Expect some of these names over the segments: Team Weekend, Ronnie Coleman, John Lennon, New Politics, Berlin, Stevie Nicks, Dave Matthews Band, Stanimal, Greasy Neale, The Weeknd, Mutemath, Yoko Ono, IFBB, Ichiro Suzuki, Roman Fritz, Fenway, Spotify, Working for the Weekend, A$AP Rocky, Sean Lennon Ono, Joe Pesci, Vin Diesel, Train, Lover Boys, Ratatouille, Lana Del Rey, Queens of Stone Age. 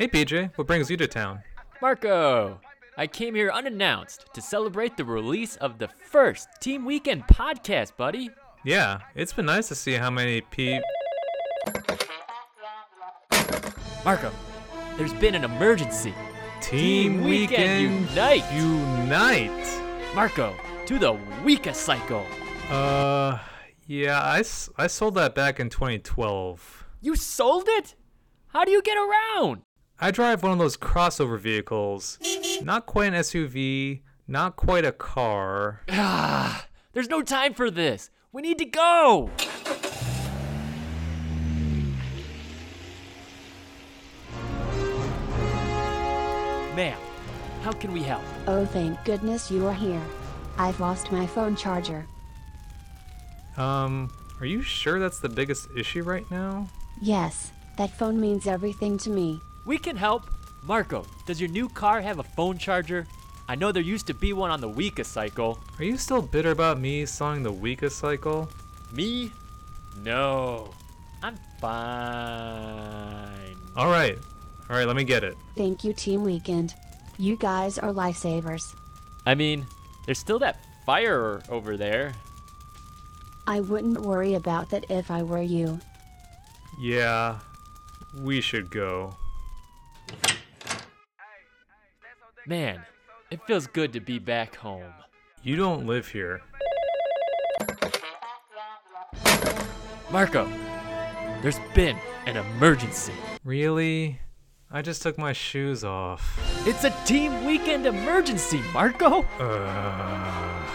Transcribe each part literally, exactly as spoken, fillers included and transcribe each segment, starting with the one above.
Hey P J, what brings you to town? Marco! I came here unannounced to celebrate the release of the first Team Weekend podcast, buddy. Yeah, it's been nice to see how many P... Marco, there's been an emergency. Team, Team Weekend, Weekend Unite! Unite! Marco, to the Weka cycle! Uh, yeah, I, I sold that back in twenty twelve. You sold it? How do you get around? I drive one of those crossover vehicles. Not quite an S U V, not quite a car. Ah, there's no time for this. We need to go! Ma'am, how can we help? Oh, thank goodness you are here. I've lost my phone charger. Um, are you sure that's the biggest issue right now? Yes, that phone means everything to me. We can help. Marco, does your new car have a phone charger? I know there used to be one on the Weka cycle. Are you still bitter about me selling the Weka cycle? Me? No. I'm fine. All right. All right, let me get it. Thank you, Team Weekend. You guys are lifesavers. I mean, there's still that fire over there. I wouldn't worry about that if I were you. Yeah, we should go. Man, it feels good to be back home. You don't live here. Marco, there's been an emergency. Really? I just took my shoes off. It's a Team Weekend emergency, Marco! Uh,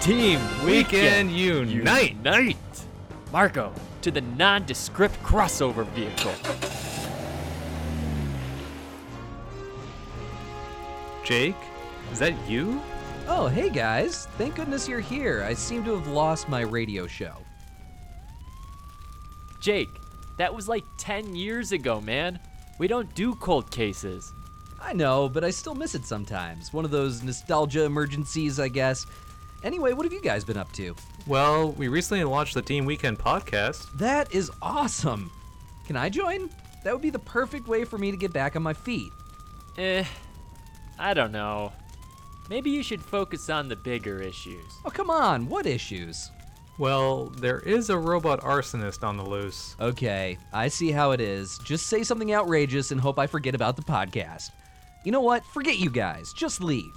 Team Weekend, Weekend Unite. Unite! Marco, to the nondescript crossover vehicle. Jake, is that you? Oh, hey guys. Thank goodness you're here. I seem to have lost my radio show. Jake, that was like ten years ago, man. We don't do cold cases. I know, but I still miss it sometimes. One of those nostalgia emergencies, I guess. Anyway, what have you guys been up to? Well, we recently launched the Team Weekend podcast. That is awesome. Can I join? That would be the perfect way for me to get back on my feet. Eh, I don't know. Maybe you should focus on the bigger issues. Oh, come on. What issues? Well, there is a robot arsonist on the loose. Okay, I see how it is. Just say something outrageous and hope I forget about the podcast. You know what? Forget you guys. Just leave.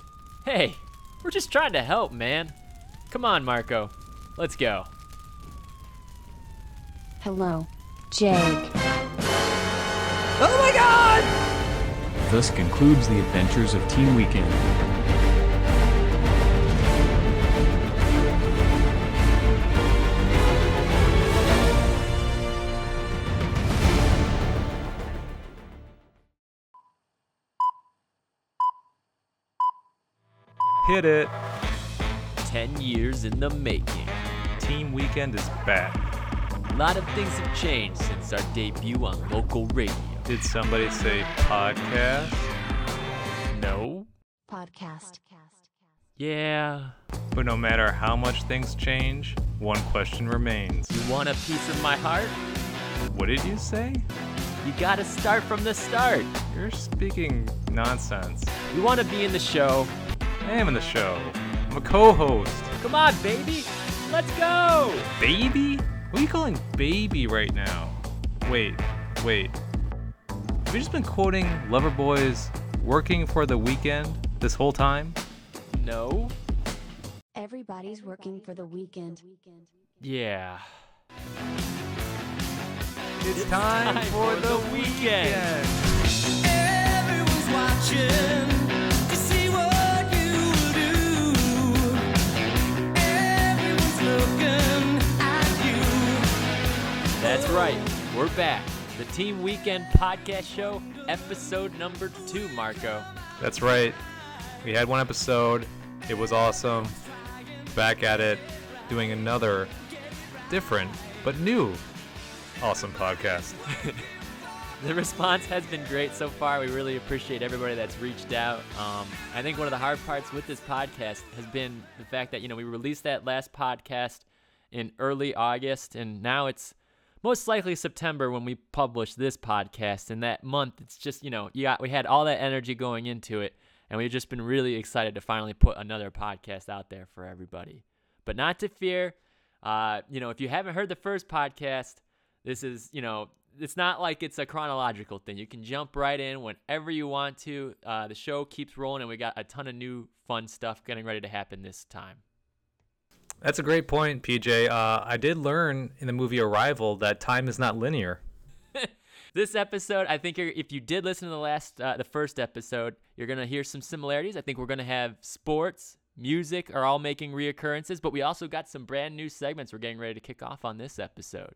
Hey, we're just trying to help, man. Come on, Marco. Let's go. Hello, Jake. Oh my God! Thus concludes the adventures of Team Weekend. Hit it. Ten years in the making. Team Weekend is back. A lot of things have changed since our debut on local radio. Did somebody say podcast? No. Podcast. Yeah. But no matter how much things change, one question remains. You want a piece of my heart? What did you say? You gotta start from the start. You're speaking nonsense. You wanna be in the show? I am in the show. I'm a co-host. Come on, baby. Let's go. Baby? What are you calling baby right now? Wait, wait. Have you just been quoting Lover Boys, Working for the Weekend this whole time? No. Everybody's working for the weekend. Yeah. It's, it's time, time for, for the, the weekend. weekend. Everyone's watching. That's right, we're back. The Team Weekend podcast show, episode number two, Marco. That's right. We had one episode. It was awesome. Back at it, doing another different but new awesome podcast. The response has been great so far. We really appreciate everybody that's reached out. Um, I think one of the hard parts with this podcast has been the fact that, you know, we released that last podcast in early August, and now it's most likely September when we publish this podcast. And that month, it's just, you know, you got, we had all that energy going into it, and we've just been really excited to finally put another podcast out there for everybody. But not to fear, uh, you know, if you haven't heard the first podcast, this is, you know, it's not like it's a chronological thing. You can jump right in whenever you want to. Uh, the show keeps rolling, and we got a ton of new fun stuff getting ready to happen this time. That's a great point, P J. Uh, I did learn in the movie Arrival that time is not linear. This episode, I think you're, if you did listen to the last, uh, the first episode, you're going to hear some similarities. I think we're going to have sports, music are all making reoccurrences, but we also got some brand new segments we're getting ready to kick off on this episode.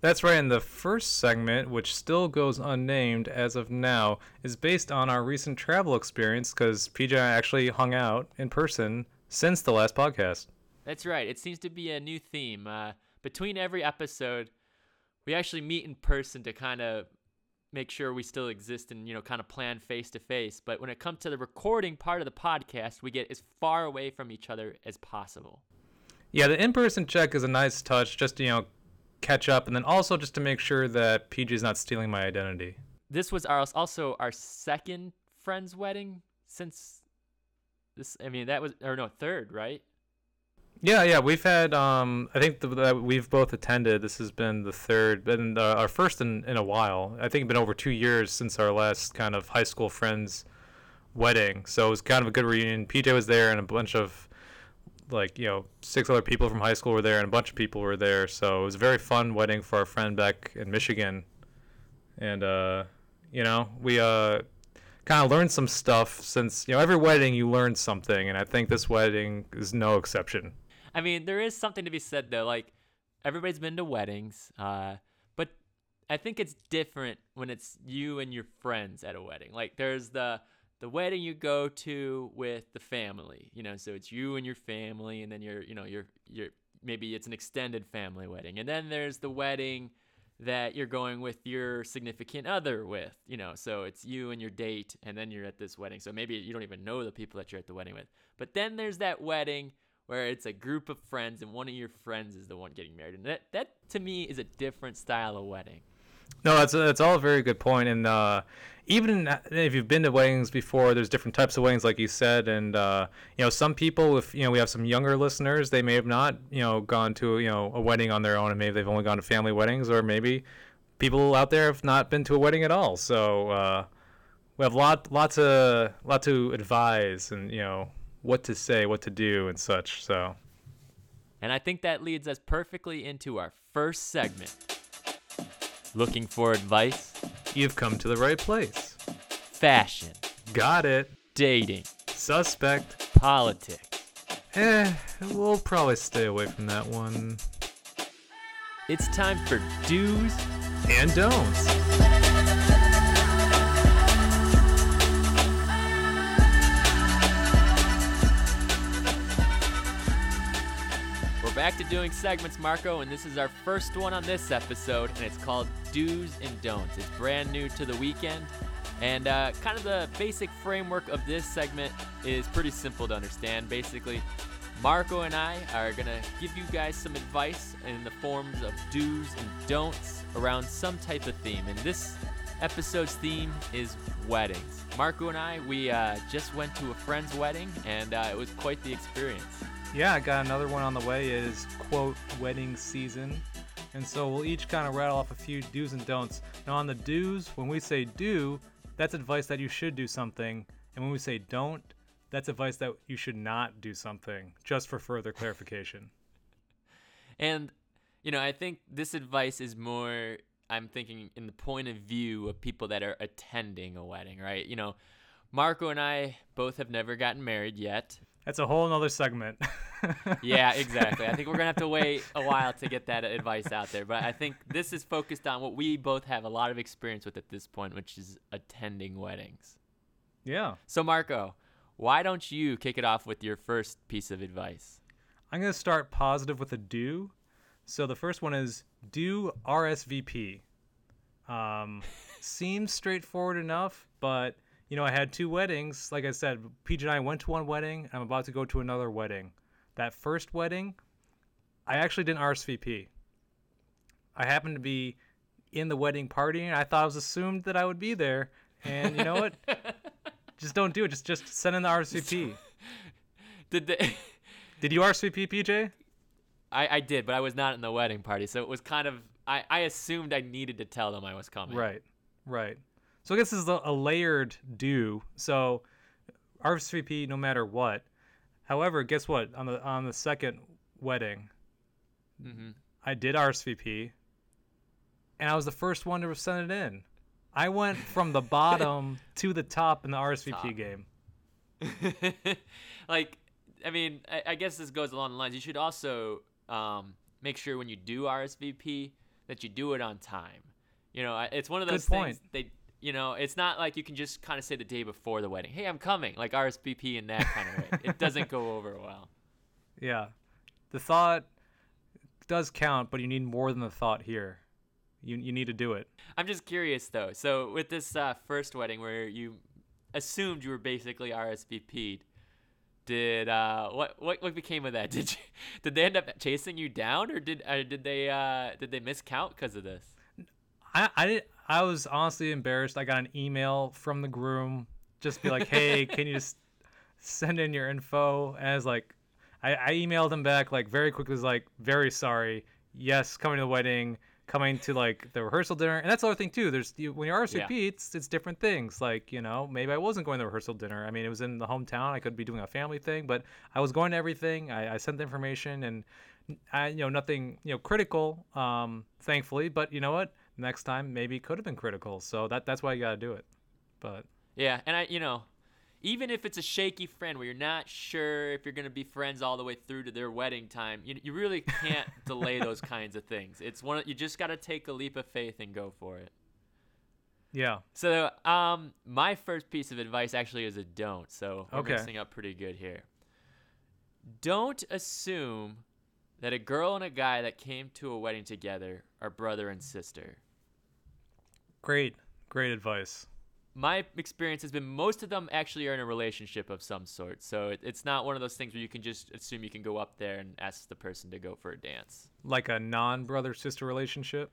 That's right, and the first segment, which still goes unnamed as of now, is based on our recent travel experience because P J and I actually hung out in person since the last podcast. That's right. It seems to be a new theme. Uh, between every episode, we actually meet in person to kind of make sure we still exist and, you know, kind of plan face to face. But when it comes to the recording part of the podcast, we get as far away from each other as possible. Yeah, the in-person check is a nice touch just to, you know, catch up. And then also just to make sure that P J's not stealing my identity. This was our, also our second friend's wedding since this, I mean, that was, or no, third, right? Yeah, yeah, we've had, um, I think that we've both attended. This has been the third, been uh, our first in, in a while. I think it's been over two years since our last kind of high school friends wedding. So it was kind of a good reunion. P J was there and a bunch of, like, you know, six other people from high school were there and a bunch of people were there. So it was a very fun wedding for our friend back in Michigan. And, uh, you know, we uh, kind of learned some stuff since, you know, every wedding you learn something. And I think this wedding is no exception. I mean, there is something to be said, though. Like, everybody's been to weddings, uh, but I think it's different when it's you and your friends at a wedding. Like, there's the the wedding you go to with the family, you know, so it's you and your family, and then you're, you know, you're, you're, maybe it's an extended family wedding. And then there's the wedding that you're going with your significant other with, you know, so it's you and your date, and then you're at this wedding. So maybe you don't even know the people that you're at the wedding with. But then there's that wedding where it's a group of friends and one of your friends is the one getting married. And that, that to me, is a different style of wedding. No, that's, that's all a very good point. And uh, even if you've been to weddings before, there's different types of weddings, like you said. And, uh, you know, some people, if, you know, we have some younger listeners, they may have not, you know, gone to, you know, a wedding on their own, and maybe they've only gone to family weddings, or maybe people out there have not been to a wedding at all. So uh, we have lot, lots of, lot to advise and, you know, what to say, what to do, and such. So, and I think that leads us perfectly into our first segment. Looking for advice? You've come to the right place. Fashion. Got it. Dating. Suspect. Politics. Eh, we'll probably stay away from that one. It's time for do's and don'ts. Back to doing segments, Marco, and this is our first one on this episode, and it's called Do's and Don'ts. It's brand new to the weekend, and uh, kind of the basic framework of this segment is pretty simple to understand. Basically, Marco and I are going to give you guys some advice in the forms of do's and don'ts around some type of theme, and this episode's theme is weddings. Marco and I, we uh, just went to a friend's wedding, and uh, it was quite the experience. Yeah, I got another one on the way. It is, quote, wedding season. And so we'll each kind of rattle off a few do's and don'ts. Now, on the do's, when we say do, that's advice that you should do something. And when we say don't, that's advice that you should not do something, just for further clarification. And, you know, I think this advice is more, I'm thinking, in the point of view of people that are attending a wedding, right? You know, Marco and I both have never gotten married yet. That's a whole nother segment. Yeah, exactly. I think we're going to have to wait a while to get that advice out there. But I think this is focused on what we both have a lot of experience with at this point, which is attending weddings. Yeah. So, Marco, why don't you kick it off with your first piece of advice? I'm going to start positive with a do. So the first one is do R S V P. Um, seems straightforward enough, but... You know, I had two weddings. Like I said, P J and I went to one wedding, and I'm about to go to another wedding. That first wedding, I actually didn't R S V P. I happened to be in the wedding party, and I thought it was assumed that I would be there. And you know what? Just don't do it. Just just send in the R S V P. Did they... Did you R S V P, P J? I, I did, but I was not in the wedding party, so it was kind of... I, I assumed I needed to tell them I was coming. Right, right. So I guess this is a, a layered do. So R S V P no matter what. However, guess what? On the on the second wedding, mm-hmm. I did R S V P, and I was the first one to send it in. I went from the bottom to the top in the R S V P top. game. Like, I mean, I, I guess this goes along the lines. You should also um, make sure when you do R S V P that you do it on time. You know, it's one of those things. They, you know, it's not like you can just kind of say the day before the wedding, "Hey, I'm coming," like R S V P in that kind of way. It doesn't go over well. Yeah, the thought does count, but you need more than the thought here. You you need to do it. I'm just curious though. So with this uh, first wedding where you assumed you were basically R S V P'd, did uh, what what what became of that? Did you, did they end up chasing you down, or did or did they uh, did they miscount because of this? I I, did, I was honestly embarrassed. I got an email from the groom, just be like, "Hey, can you just send in your info?" And I was like, I, I emailed him back like very quickly. Was like, "Very sorry. Yes, coming to the wedding." Coming to like the rehearsal dinner, and that's the other thing too. There's you, when you're R S V P, yeah. it's it's different things. Like you know, maybe I wasn't going to the rehearsal dinner. I mean, it was in the hometown. I could be doing a family thing, but I was going to everything. I, I sent the information, and I you know nothing you know critical, um, thankfully. But you know what? Next time maybe it could have been critical. So that that's why you got to do it. But yeah, and I you know, even if it's a shaky friend where you're not sure if you're gonna be friends all the way through to their wedding time, you you really can't delay those kinds of things. It's one you just gotta take a leap of faith and go for it. Yeah. So um, my first piece of advice actually is a don't. So we're okay. mixing up pretty good here. Don't assume that a girl and a guy that came to a wedding together are brother and sister. Great, great advice. My experience has been most of them actually are in a relationship of some sort. So it, it's not one of those things where you can just assume you can go up there and ask the person to go for a dance. Like a non-brother-sister relationship?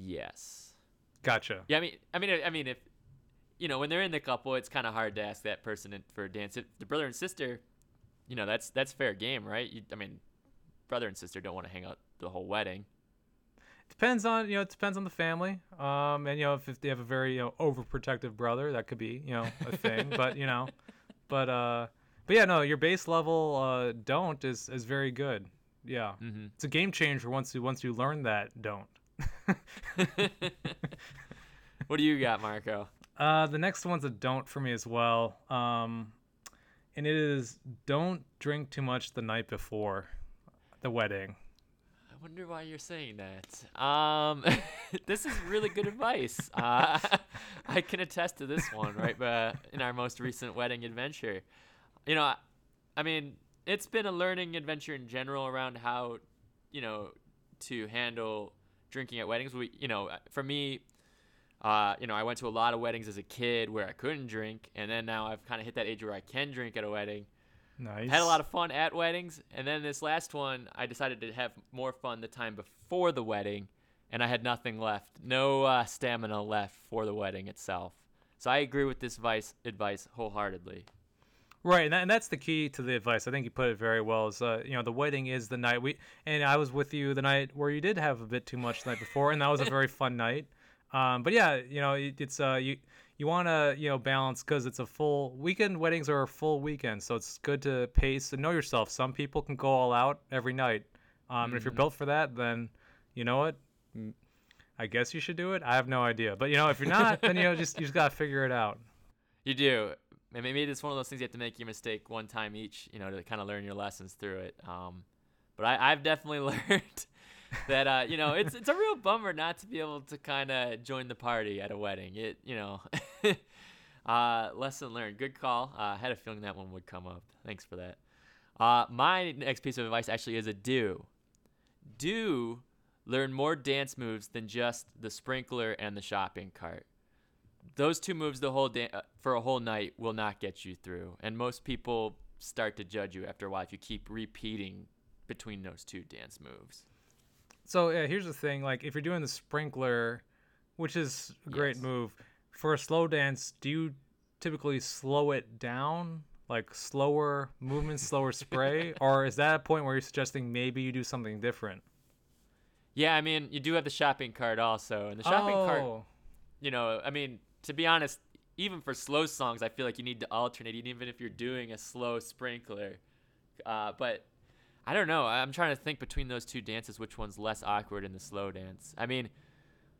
Yes. Gotcha. Yeah, I mean, I mean, I mean, if, you know, when they're in the couple, it's kind of hard to ask that person for a dance. If the brother and sister, you know, that's that's fair game, right? You, I mean, brother and sister don't want to hang out the whole wedding. Depends on you know it depends on the family, um, and you know if, if they have a very you know overprotective brother, that could be you know a thing. but you know, but uh, but yeah, no, your base level uh, don't is, is very good. Yeah, mm-hmm. It's a game changer once you once you learn that don't. What do you got, Marco? Uh, the next one's a don't for me as well, um, and it is don't drink too much the night before the wedding. I wonder why you're saying that. Um, this is really good advice. Uh, I can attest to this one, right? But in our most recent wedding adventure, you know, I, I mean, it's been a learning adventure in general around how, you know, to handle drinking at weddings. We, you know, for me, uh, you know, I went to a lot of weddings as a kid where I couldn't drink, and then now I've kind of hit that age where I can drink at a wedding. Nice. Had a lot of fun at weddings, and then this last one, I decided to have more fun the time before the wedding, and I had nothing left, no uh, stamina left for the wedding itself. So I agree with this advice, advice wholeheartedly. Right, and, that, and that's the key to the advice. I think you put it very well. Is uh, you know the wedding is the night we, and I was with you the night where you did have a bit too much the night before, and that was a very fun night. Um, but yeah, you know it, it's uh you. You want to, you know, balance because it's a full weekend. Weddings are a full weekend, so it's good to pace and know yourself. Some people can go all out every night. Um, mm-hmm. And if you're built for that, then you know what? I guess you should do it. I have no idea. But, you know, if you're not, then, you know, just you just got to figure it out. You do. And maybe it's one of those things you have to make your mistake one time each, you know, to kind of learn your lessons through it. Um, but I, I've definitely learned that uh you know it's it's a real bummer not to be able to kind of join the party at a wedding. It you know uh lesson learned. Good call. uh, I had a feeling that one would come up. Thanks for that. Uh my next piece of advice actually is a do do learn more dance moves than just the sprinkler and the shopping cart. Those two moves the whole day da- for a whole night will not get you through, and most people start to judge you after a while if you keep repeating between those two dance moves. So yeah, here's the thing. Like, if you're doing the sprinkler, which is a great yes. move, for a slow dance, do you typically slow it down? Like slower movement, slower spray? Or is that a point where you're suggesting maybe you do something different? Yeah, I mean, you do have the shopping cart also. And the shopping oh. cart, you know, I mean, to be honest, even for slow songs, I feel like you need to alternate, even if you're doing a slow sprinkler. Uh, but I don't know. I'm trying to think between those two dances, which one's less awkward in the slow dance. I mean,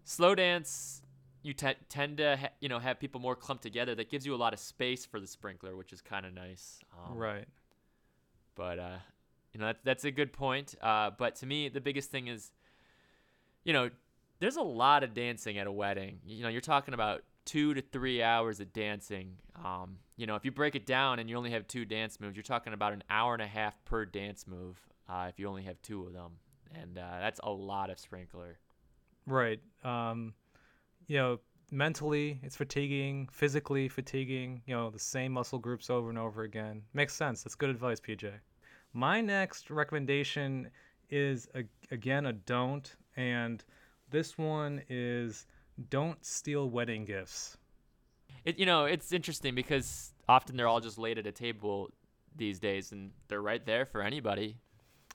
slow dance, you t- tend to ha- you know have people more clumped together. That gives you a lot of space for the sprinkler, which is kind of nice. Um, right. But, uh, you know, that, that's a good point. Uh, but to me, the biggest thing is, you know, there's a lot of dancing at a wedding. You know, you're talking about two to three hours of dancing. Um, you know, if you break it down and you only have two dance moves, you're talking about an hour and a half per dance move uh, if you only have two of them. And uh, that's a lot of sprinkler. Right. Um, you know, mentally it's fatiguing, physically fatiguing, you know, the same muscle groups over and over again. Makes sense. That's good advice, P J. My next recommendation is, a, again, a don't. And this one is don't steal wedding gifts. It, you know, it's interesting because often they're all just laid at a table these days and they're right there for anybody.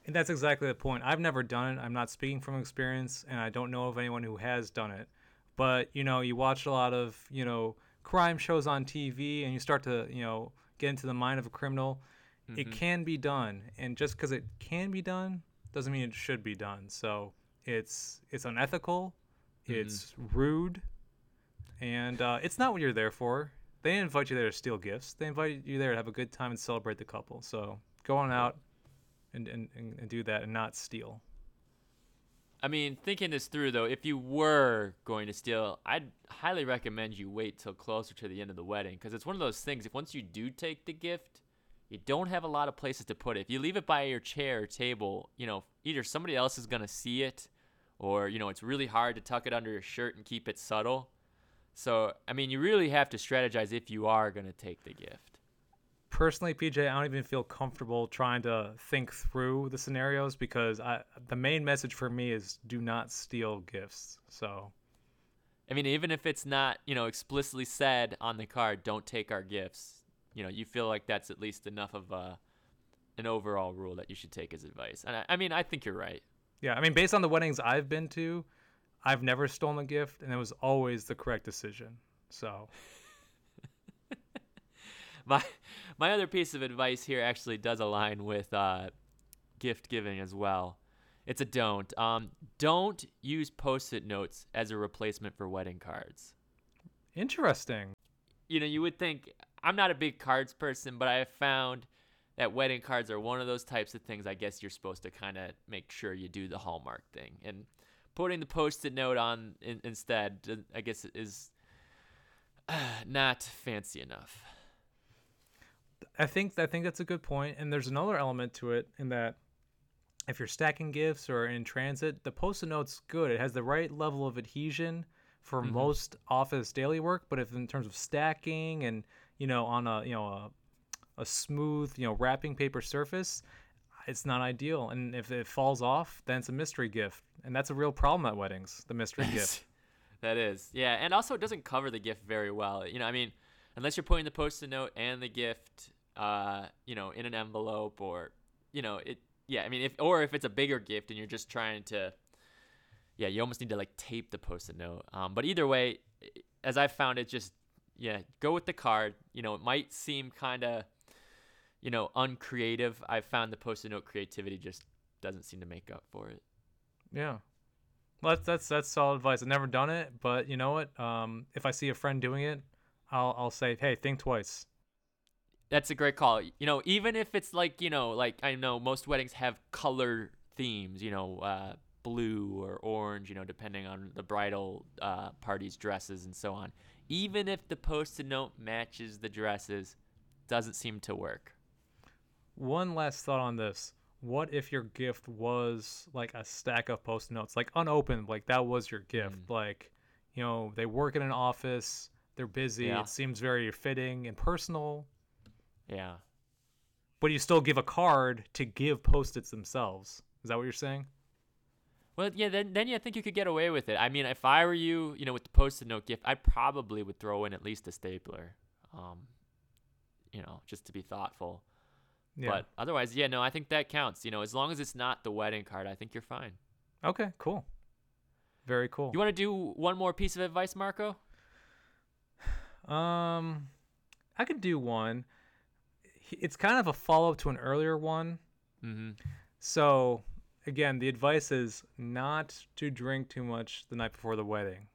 And that's exactly the point. I've never done it. I'm not speaking from experience, and I don't know of anyone who has done it. But, you know, you watch a lot of, you know, crime shows on T V and you start to, you know, get into the mind of a criminal. Mm-hmm. It can be done. And just because it can be done doesn't mean it should be done. So it's it's unethical. It's rude, and uh, it's not what you're there for. They didn't invite you there to steal gifts. They invite you there to have a good time and celebrate the couple. So go on out and, and, and do that and not steal. I mean, thinking this through, though, if you were going to steal, I'd highly recommend you wait till closer to the end of the wedding, because it's one of those things. If once you do take the gift, you don't have a lot of places to put it. If you leave it by your chair or table, you know, either somebody else is going to see it, or, you know, it's really hard to tuck it under your shirt and keep it subtle. So, I mean, you really have to strategize if you are going to take the gift. Personally, P J, I don't even feel comfortable trying to think through the scenarios because I, the main message for me is do not steal gifts. So, I mean, even if it's not, you know, explicitly said on the card, don't take our gifts, you know, you feel like that's at least enough of a, an overall rule that you should take as advice. And I, I mean, I think you're right. Yeah, I mean, based on the weddings I've been to, I've never stolen a gift, and it was always the correct decision. So, my my other piece of advice here actually does align with uh, gift giving as well. It's a don't. Um, don't use Post-it notes as a replacement for wedding cards. Interesting. You know, you would think, I'm not a big cards person, but I have found that wedding cards are one of those types of things I guess you're supposed to kind of make sure you do the Hallmark thing. And putting the Post-it note on in, instead, I guess, is uh, not fancy enough. I think I think that's a good point. And there's another element to it in that if you're stacking gifts or in transit, the Post-it note's good. It has the right level of adhesion for mm-hmm. most office daily work. But if in terms of stacking and, you know, on a, you know, a, a smooth, you know, wrapping paper surface, it's not ideal. And if it falls off, then it's a mystery gift. And that's a real problem at weddings, the mystery gift. That is. Yeah. And also it doesn't cover the gift very well. You know, I mean, unless you're putting the Post-it note and the gift, uh, you know, in an envelope or, you know, it, yeah, I mean, if, or if it's a bigger gift and you're just trying to, yeah, you almost need to like tape the Post-it note. Um, but either way, as I've found, it just, yeah, go with the card. You know, it might seem kind of, you know, uncreative. I found the Post-it note creativity just doesn't seem to make up for it. Yeah. Well, that's, that's, that's solid advice. I've never done it, but you know what? Um, if I see a friend doing it, I'll, I'll say, hey, think twice. That's a great call. You know, even if it's like, you know, like I know most weddings have color themes, you know, uh, blue or orange, you know, depending on the bridal uh, party's dresses and so on. Even if the Post-it note matches the dresses, doesn't seem to work. One last thought on this. What if your gift was like a stack of Post-it notes, like unopened, like that was your gift? Mm. Like, you know, they work in an office, they're busy, yeah. It seems very fitting and personal. Yeah. But you still give a card to give Post-its themselves. Is that what you're saying? Well, yeah, then then yeah, I think you could get away with it. I mean, if I were you, you know, with the Post-it note gift, I probably would throw in at least a stapler, um, you know, just to be thoughtful. Yeah. But otherwise, yeah, no, I think that counts. You know, as long as it's not the wedding card, I think you're fine. Okay, cool. Very cool. You want to do one more piece of advice, Marco? Um, I could do one. It's kind of a follow-up to an earlier one. Mm-hmm. So, again, the advice is not to drink too much the night before the wedding.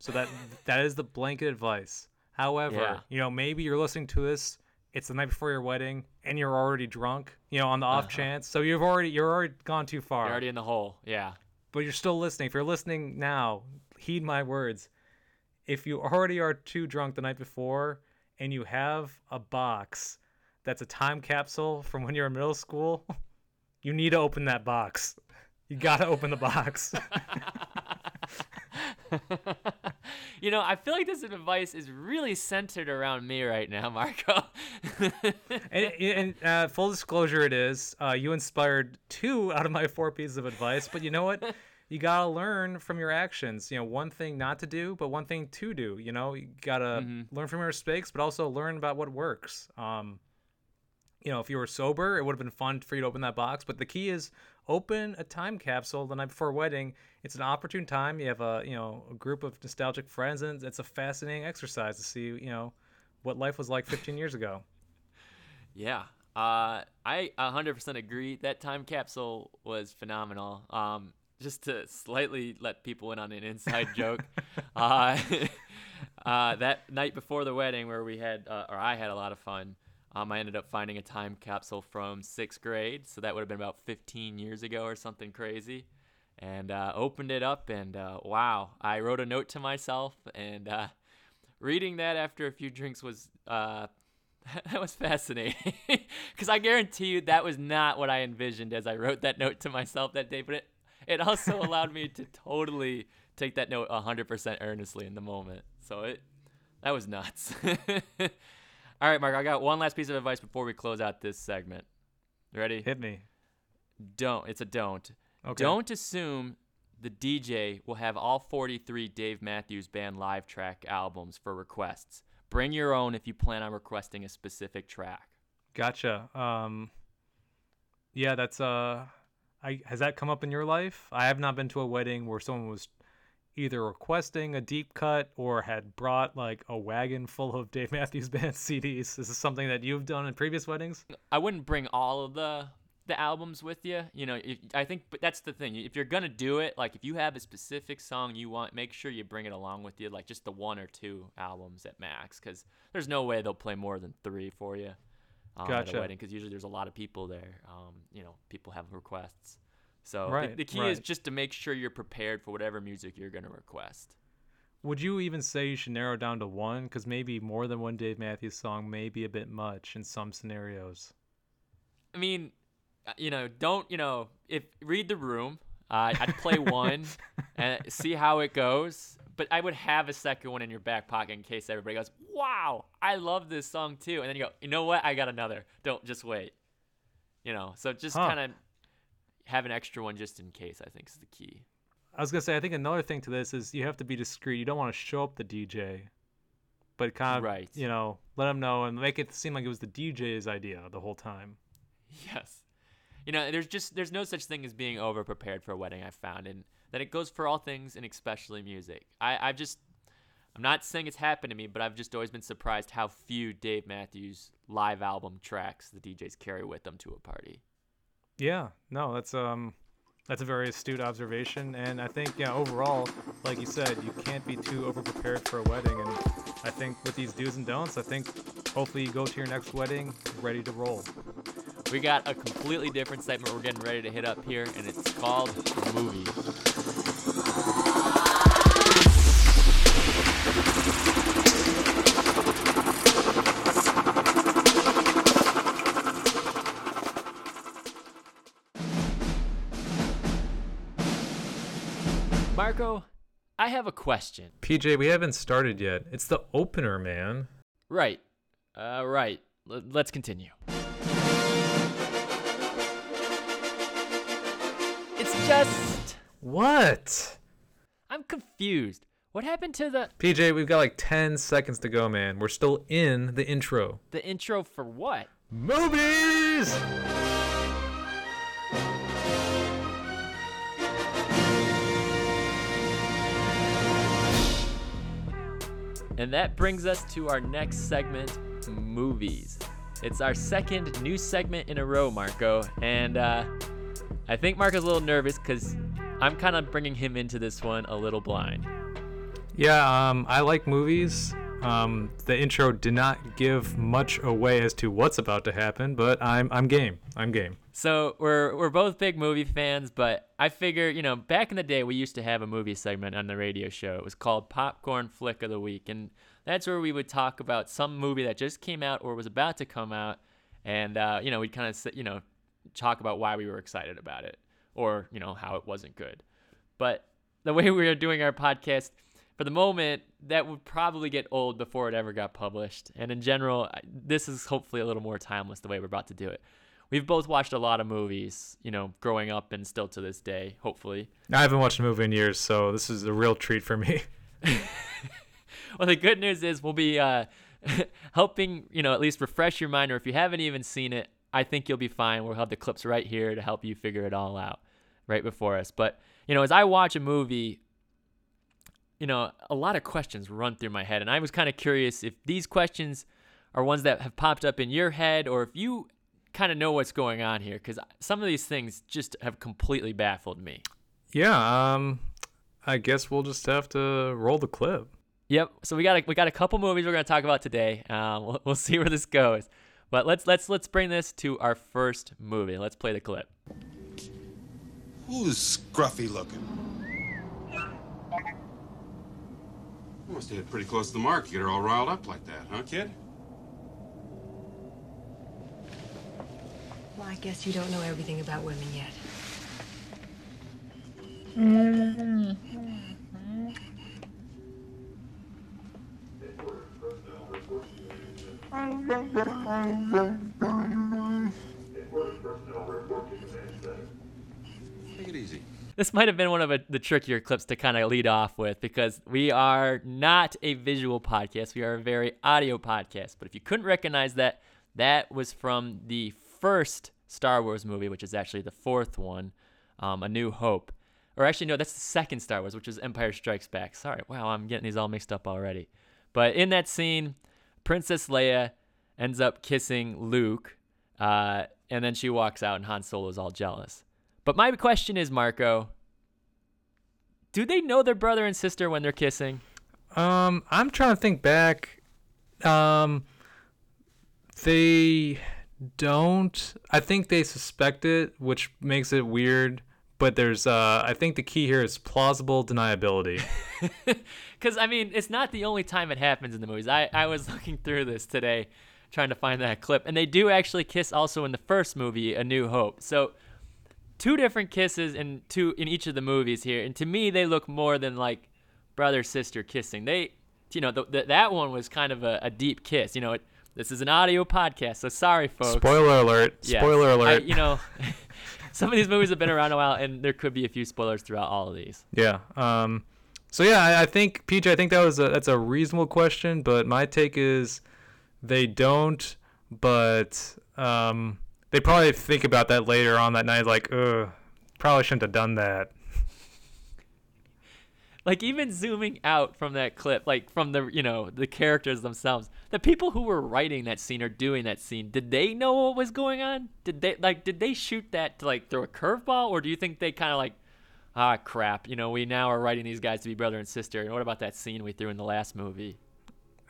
So that that is the blanket advice. However, yeah. you know, maybe you're listening to this, it's the night before your wedding, and you're already drunk, you know, on the off uh-huh. chance. So you've already you're already gone too far. You're already in the hole, yeah. But you're still listening. If you're listening now, heed my words. If you already are too drunk the night before and you have a box that's a time capsule from when you're in middle school, you need to open that box. You got to open the box. You know, I feel like this advice is really centered around me right now, Marco. and and uh, full disclosure, it is. Uh, you inspired two out of my four pieces of advice, but you know what? You got to learn from your actions. You know, one thing not to do, but one thing to do. You know, you got to mm-hmm. learn from your mistakes, but also learn about what works. Um, you know, if you were sober, it would have been fun for you to open that box, but the key is open a time capsule the night before a wedding. It's an opportune time. You have a, you know, a group of nostalgic friends, and it's a fascinating exercise to see, you know, what life was like fifteen years ago. Yeah, uh, I one hundred percent agree. That time capsule was phenomenal. Um, just to slightly let people in on an inside joke, uh, uh, that night before the wedding where we had, uh, or I had a lot of fun. Um, I ended up finding a time capsule from sixth grade, so that would have been about fifteen years ago or something crazy, and uh, opened it up, and uh, wow, I wrote a note to myself, and uh, reading that after a few drinks was, uh, that was fascinating, because I guarantee you that was not what I envisioned as I wrote that note to myself that day, but it, it also allowed me to totally take that note one hundred percent earnestly in the moment, so it that was nuts. All right, Mark, I got one last piece of advice before we close out this segment. Ready? Hit me. Don't. It's a don't. Okay. Don't assume the D J will have all forty-three Dave Matthews Band live track albums for requests. Bring your own if you plan on requesting a specific track. Gotcha. Um, yeah, that's... Uh, I, has that come up in your life? I have not been to a wedding where someone was either requesting a deep cut or had brought like a wagon full of Dave Matthews Band C Ds. This is something that you've done in previous weddings? I wouldn't bring all of the the albums with you. You know, if, I think, but that's the thing. If you're going to do it, like if you have a specific song you want, make sure you bring it along with you, like just the one or two albums at max, because there's no way they'll play more than three for you um, gotcha. at a wedding, because usually there's a lot of people there. Um, you know, people have requests. So right, the, the key right. is just to make sure you're prepared for whatever music you're going to request. Would you even say you should narrow down to one? Because maybe more than one Dave Matthews song may be a bit much in some scenarios. I mean, you know, don't, you know, if read the room. Uh, I'd play one and see how it goes. But I would have a second one in your back pocket in case everybody goes, wow, I love this song too. And then you go, you know what? I got another. Don't just wait. You know, so just huh. kind of. Have an extra one just in case, I think, is the key. I was gonna say, I think another thing to this is you have to be discreet. You don't want to show up the D J, but kind of right. you know, let them know and make it seem like it was the D J's idea the whole time. Yes, you know, there's just there's no such thing as being over prepared for a wedding, I've found, and that it goes for all things and especially music. I I've just I'm not saying it's happened to me, but I've just always been surprised how few Dave Matthews live album tracks the D Js carry with them to a party. Yeah, no, that's um, that's a very astute observation, and I think yeah, overall, like you said, you can't be too over prepared for a wedding, and I think with these do's and don'ts, I think hopefully you go to your next wedding ready to roll. We got a completely different segment we're getting ready to hit up here, and it's called Movies. Marco, I have a question. P J, we haven't started yet. It's the opener, man. Right. Uh, right. L- let's continue. It's just What? I'm confused. What happened to the... P J, we've got like ten seconds to go, man. We're still in the intro. The intro for what? Movies! And that brings us to our next segment, movies. It's our second new segment in a row, Marco. And uh, I think Marco's a little nervous because I'm kind of bringing him into this one a little blind. Yeah, um, I like movies. Um, the intro did not give much away as to what's about to happen, but I'm I'm game. I'm game. So we're we're both big movie fans, but I figure, you know, back in the day we used to have a movie segment on the radio show. It was called Popcorn Flick of the Week, and that's where we would talk about some movie that just came out or was about to come out, and uh, you know, we'd kind of, you know, talk about why we were excited about it or, you know, how it wasn't good. But the way we are doing our podcast for the moment, that would probably get old before it ever got published. And in general, this is hopefully a little more timeless the way we're about to do it. We've both watched a lot of movies, you know, growing up and still to this day, hopefully. I haven't watched a movie in years, so this is a real treat for me. Well, the good news is we'll be uh, helping, you know, at least refresh your mind, or if you haven't even seen it, I think you'll be fine. We'll have the clips right here to help you figure it all out right before us. But, you know, as I watch a movie, you know, a lot of questions run through my head. And I was kind of curious if these questions are ones that have popped up in your head or if you kind of know what's going on here, because some of these things just have completely baffled me. Yeah, um, I guess we'll just have to roll the clip. Yep. So we got a, we got a couple movies we're going to talk about today. Uh, we'll, we'll see where this goes. But let's let's let's bring this to our first movie. Let's play the clip. Who's scruffy looking? You must have hit pretty close to the mark. You get her all riled up like that, huh, kid? Well, I guess you don't know everything about women yet. Take it easy. This might have been one of a, the trickier clips to kind of lead off with, because we are not a visual podcast. We are a very audio podcast. But if you couldn't recognize that, that was from the first Star Wars movie, which is actually the fourth one, um, A New Hope. Or actually, no, that's the second Star Wars, which is Empire Strikes Back. Sorry, wow, I'm getting these all mixed up already. But in that scene, Princess Leia ends up kissing Luke, uh, and then she walks out and Han Solo is all jealous. But my question is, Marco, do they know their brother and sister when they're kissing? Um, I'm trying to think back. Um, they don't. I think they suspect it, which makes it weird. But there's, uh, I think the key here is plausible deniability. Because, I mean, it's not the only time it happens in the movies. I, I was looking through this today trying to find that clip. And they do actually kiss also in the first movie, A New Hope. So two different kisses in two in each of the movies here, and to me they look more than like brother sister kissing. They, you know, the, the, that one was kind of a, a deep kiss. You know, it, this is an audio podcast, so sorry, folks. Spoiler alert! Yes. Spoiler alert! I, you know, some of these movies have been around a while, and there could be a few spoilers throughout all of these. Yeah. Um. So yeah, I, I think P J, I think that was a that's a reasonable question, but my take is they don't, but um. They probably think about that later on that night, like, ugh, probably shouldn't have done that. Like, even zooming out from that clip, like, from the, you know, the characters themselves, the people who were writing that scene or doing that scene, did they know what was going on? Did they, like, did they shoot that to, like, throw a curveball? Or do you think they kind of, like, ah, crap, you know, we now are writing these guys to be brother and sister. And what about that scene we threw in the last movie?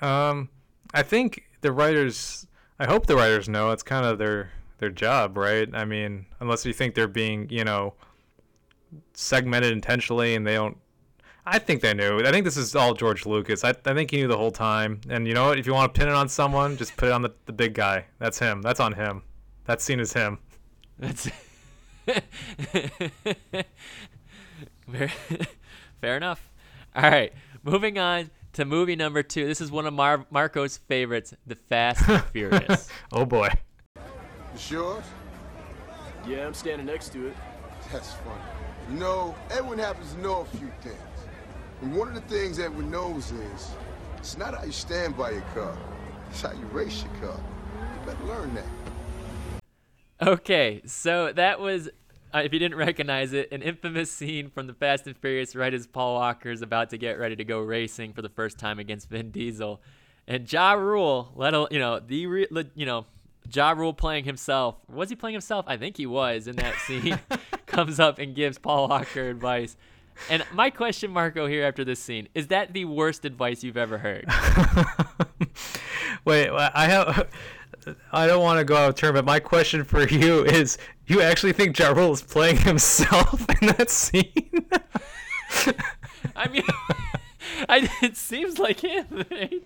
Um, I think the writers, I hope the writers know. It's kind of their... their job, right? I mean, unless you think they're being, you know, segmented intentionally and they don't... I think they knew. I think this is all George Lucas. I, I think he knew the whole time. And you know what? If you want to pin it on someone, just put it on the, the big guy. That's him. That's on him. That scene is him. That's... Fair enough. All right. Moving on to movie number two. This is one of Mar- Marco's favorites, The Fast and Furious. Oh, boy. You sure? Yeah, I'm standing next to it. That's funny. You know, everyone happens to know a few things. And one of the things everyone knows is, it's not how you stand by your car, it's how you race your car. You better learn that. Okay, so that was, uh, if you didn't recognize it, an infamous scene from the Fast and Furious right as Paul Walker is about to get ready to go racing for the first time against Vin Diesel. And Ja Rule, let you know, the, re, you know, Ja Rule playing himself. Was he playing himself? I think he was in that scene. Comes up and gives Paul Walker advice. And my question, Marco, here after this scene, is that the worst advice you've ever heard? Wait, I have. I don't want to go out of turn, but my question for you is: you actually think Ja Rule is playing himself in that scene? I mean, I, it seems like him. Right?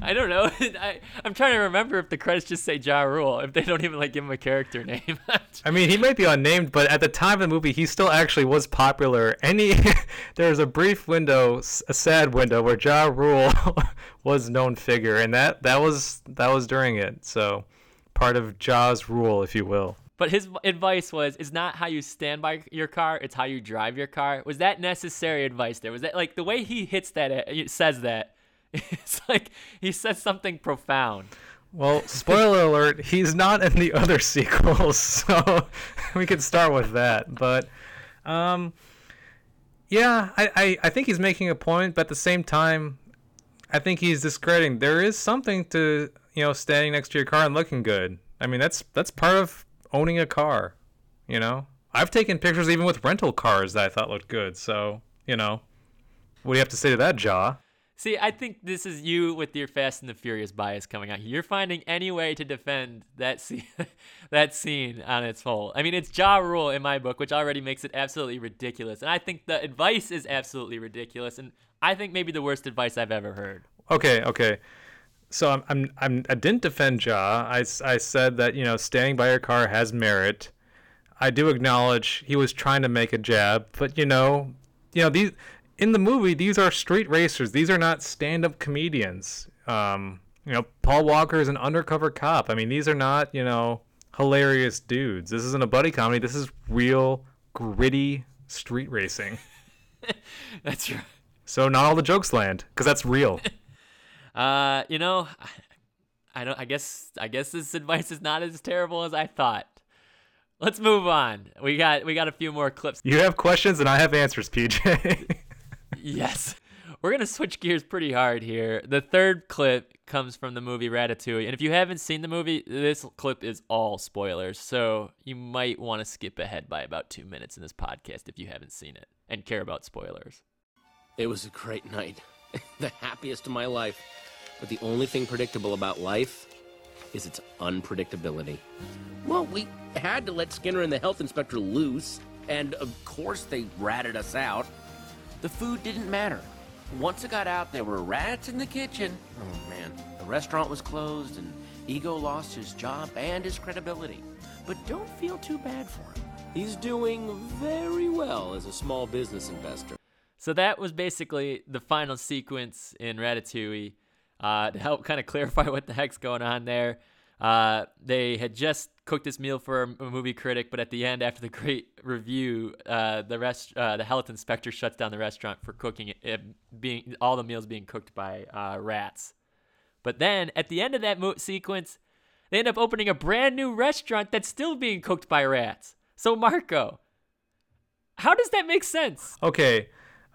I don't know. I, I'm trying to remember if the credits just say Ja Rule, if they don't even like give him a character name. I mean, he might be unnamed, but at the time of the movie, he still actually was popular. Any there was a brief window, a sad window, where Ja Rule was a known figure, and that that was that was during it. So part of Ja's rule, if you will. But his advice was, it's not how you stand by your car, it's how you drive your car. Was that necessary advice there? Was that, like, the way he hits that, says that, it's like he says something profound. Well, spoiler alert, he's not in the other sequels, so we could start with that. But, um, yeah, I, I, I think he's making a point, but at the same time, I think he's discrediting. There is something to, you know, standing next to your car and looking good. I mean, that's that's part of owning a car, you know. I've taken pictures even with rental cars that I thought looked good. So, you know, what do you have to say to that, Ja? See, I think this is you with your Fast and the Furious bias coming out. You're finding any way to defend that scene, that scene on its whole. I mean, it's Ja Rule in my book, which already makes it absolutely ridiculous. And I think the advice is absolutely ridiculous. And I think maybe the worst advice I've ever heard. Okay, okay. So I'm, I'm, I'm, I didn't defend Ja. I, I said that, you know, standing by your car has merit. I do acknowledge he was trying to make a jab, but, you know, you know, these in the movie, these are street racers. These are not stand-up comedians. Um, you know, Paul Walker is an undercover cop. I mean, these are not, you know, hilarious dudes. This isn't a buddy comedy. This is real gritty street racing. That's right. So not all the jokes land, because that's real. Uh, you know, I don't. I guess. I guess this advice is not as terrible as I thought. Let's move on. We got. We got a few more clips. You have questions and I have answers, P J. Yes, we're gonna switch gears pretty hard here. The third clip comes from the movie Ratatouille, and if you haven't seen the movie, this clip is all spoilers. So you might want to skip ahead by about two minutes in this podcast if you haven't seen it and care about spoilers. It was a great night, the happiest of my life. But the only thing predictable about life is its unpredictability. Well, we had to let Skinner and the health inspector loose, and of course they ratted us out. The food didn't matter. Once it got out, there were rats in the kitchen. Oh, man. The restaurant was closed, and Ego lost his job and his credibility. But don't feel too bad for him. He's doing very well as a small business investor. So that was basically the final sequence in Ratatouille. Uh, to help kind of clarify what the heck's going on there. Uh, they had just cooked this meal for a movie critic, but at the end, after the great review, uh, the rest, uh, the health inspector shuts down the restaurant for cooking it, it being all the meals being cooked by uh, rats. But then at the end of that mo- sequence, they end up opening a brand new restaurant that's still being cooked by rats. So Marco, how does that make sense? Okay.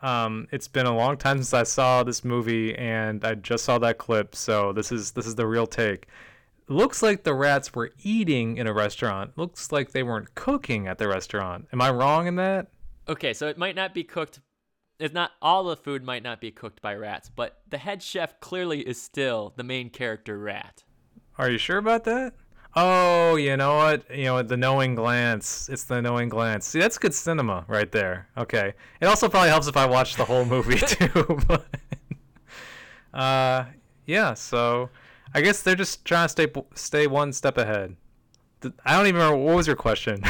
Um, it's been a long time since I saw this movie, and I just saw that clip, so this is this is the real take. Looks like the rats were eating in a restaurant. Looks like they weren't cooking at the restaurant. Am I wrong in that? Okay, so it might not be cooked. It's not all the food might not be cooked by rats, but the head chef clearly is still the main character rat. Are you sure about that? Oh, you know what? You know, the knowing glance. It's the knowing glance. See, that's good cinema right there. Okay. It also probably helps if I watch the whole movie too. But, uh, yeah, so I guess they're just trying to stay stay one step ahead. I don't even remember. What was your question?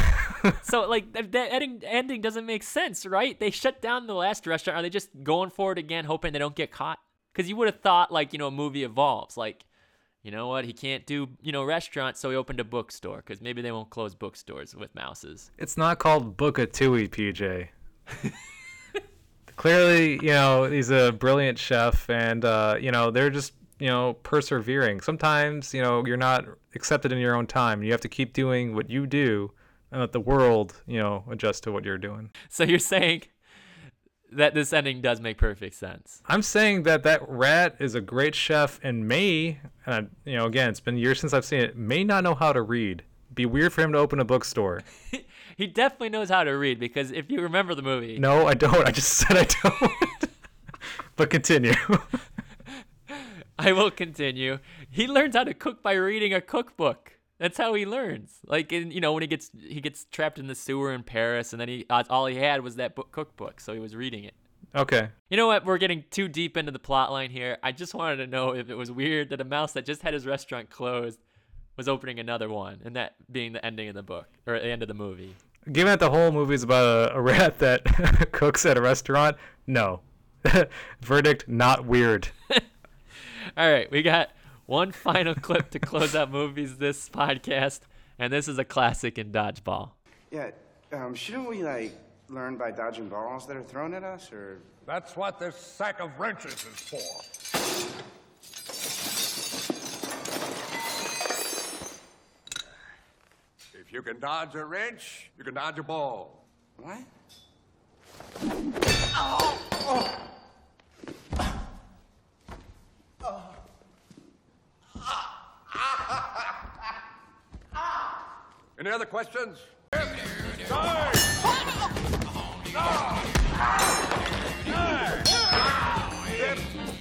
So, like, that ending, ending doesn't make sense, right? They shut down the last restaurant. Are they just going for it again, hoping they don't get caught? Because you would have thought, like, you know, a movie evolves. Like, you know what, he can't do, you know, restaurants, so he opened a bookstore, because maybe they won't close bookstores with mouses. It's not called Bookatooie, P J. Clearly, you know, he's a brilliant chef, and, uh, you know, they're just, you know, persevering. Sometimes, you know, you're not accepted in your own time. You have to keep doing what you do and let the world, you know, adjust to what you're doing. So you're saying that this ending does make perfect sense. I'm saying that that rat is a great chef and may, and I, you know, again, it's been years since I've seen it, may not know how to read. Be weird for him to open a bookstore. He definitely knows how to read, because if you remember the movie. No, I don't. I just said I don't. But continue. I will continue. He learns how to cook by reading a cookbook. That's how he learns. Like, in, you know, when he gets he gets trapped in the sewer in Paris, and then he uh, all he had was that book, cookbook, so he was reading it. Okay. You know what? We're getting too deep into the plot line here. I just wanted to know if it was weird that a mouse that just had his restaurant closed was opening another one, and that being the ending of the book, or the end of the movie. Given that the whole movie is about a, a rat that cooks at a restaurant, no. Verdict, not weird. All right, we got one final clip to close out movies this podcast, and this is a classic in dodgeball. Yeah, um, shouldn't we, like, learn by dodging balls that are thrown at us, or? That's what this sack of wrenches is for. You can dodge a wrench, you can dodge a ball. What? Oh! Oh! Oh! Any other questions? Nine! Nine!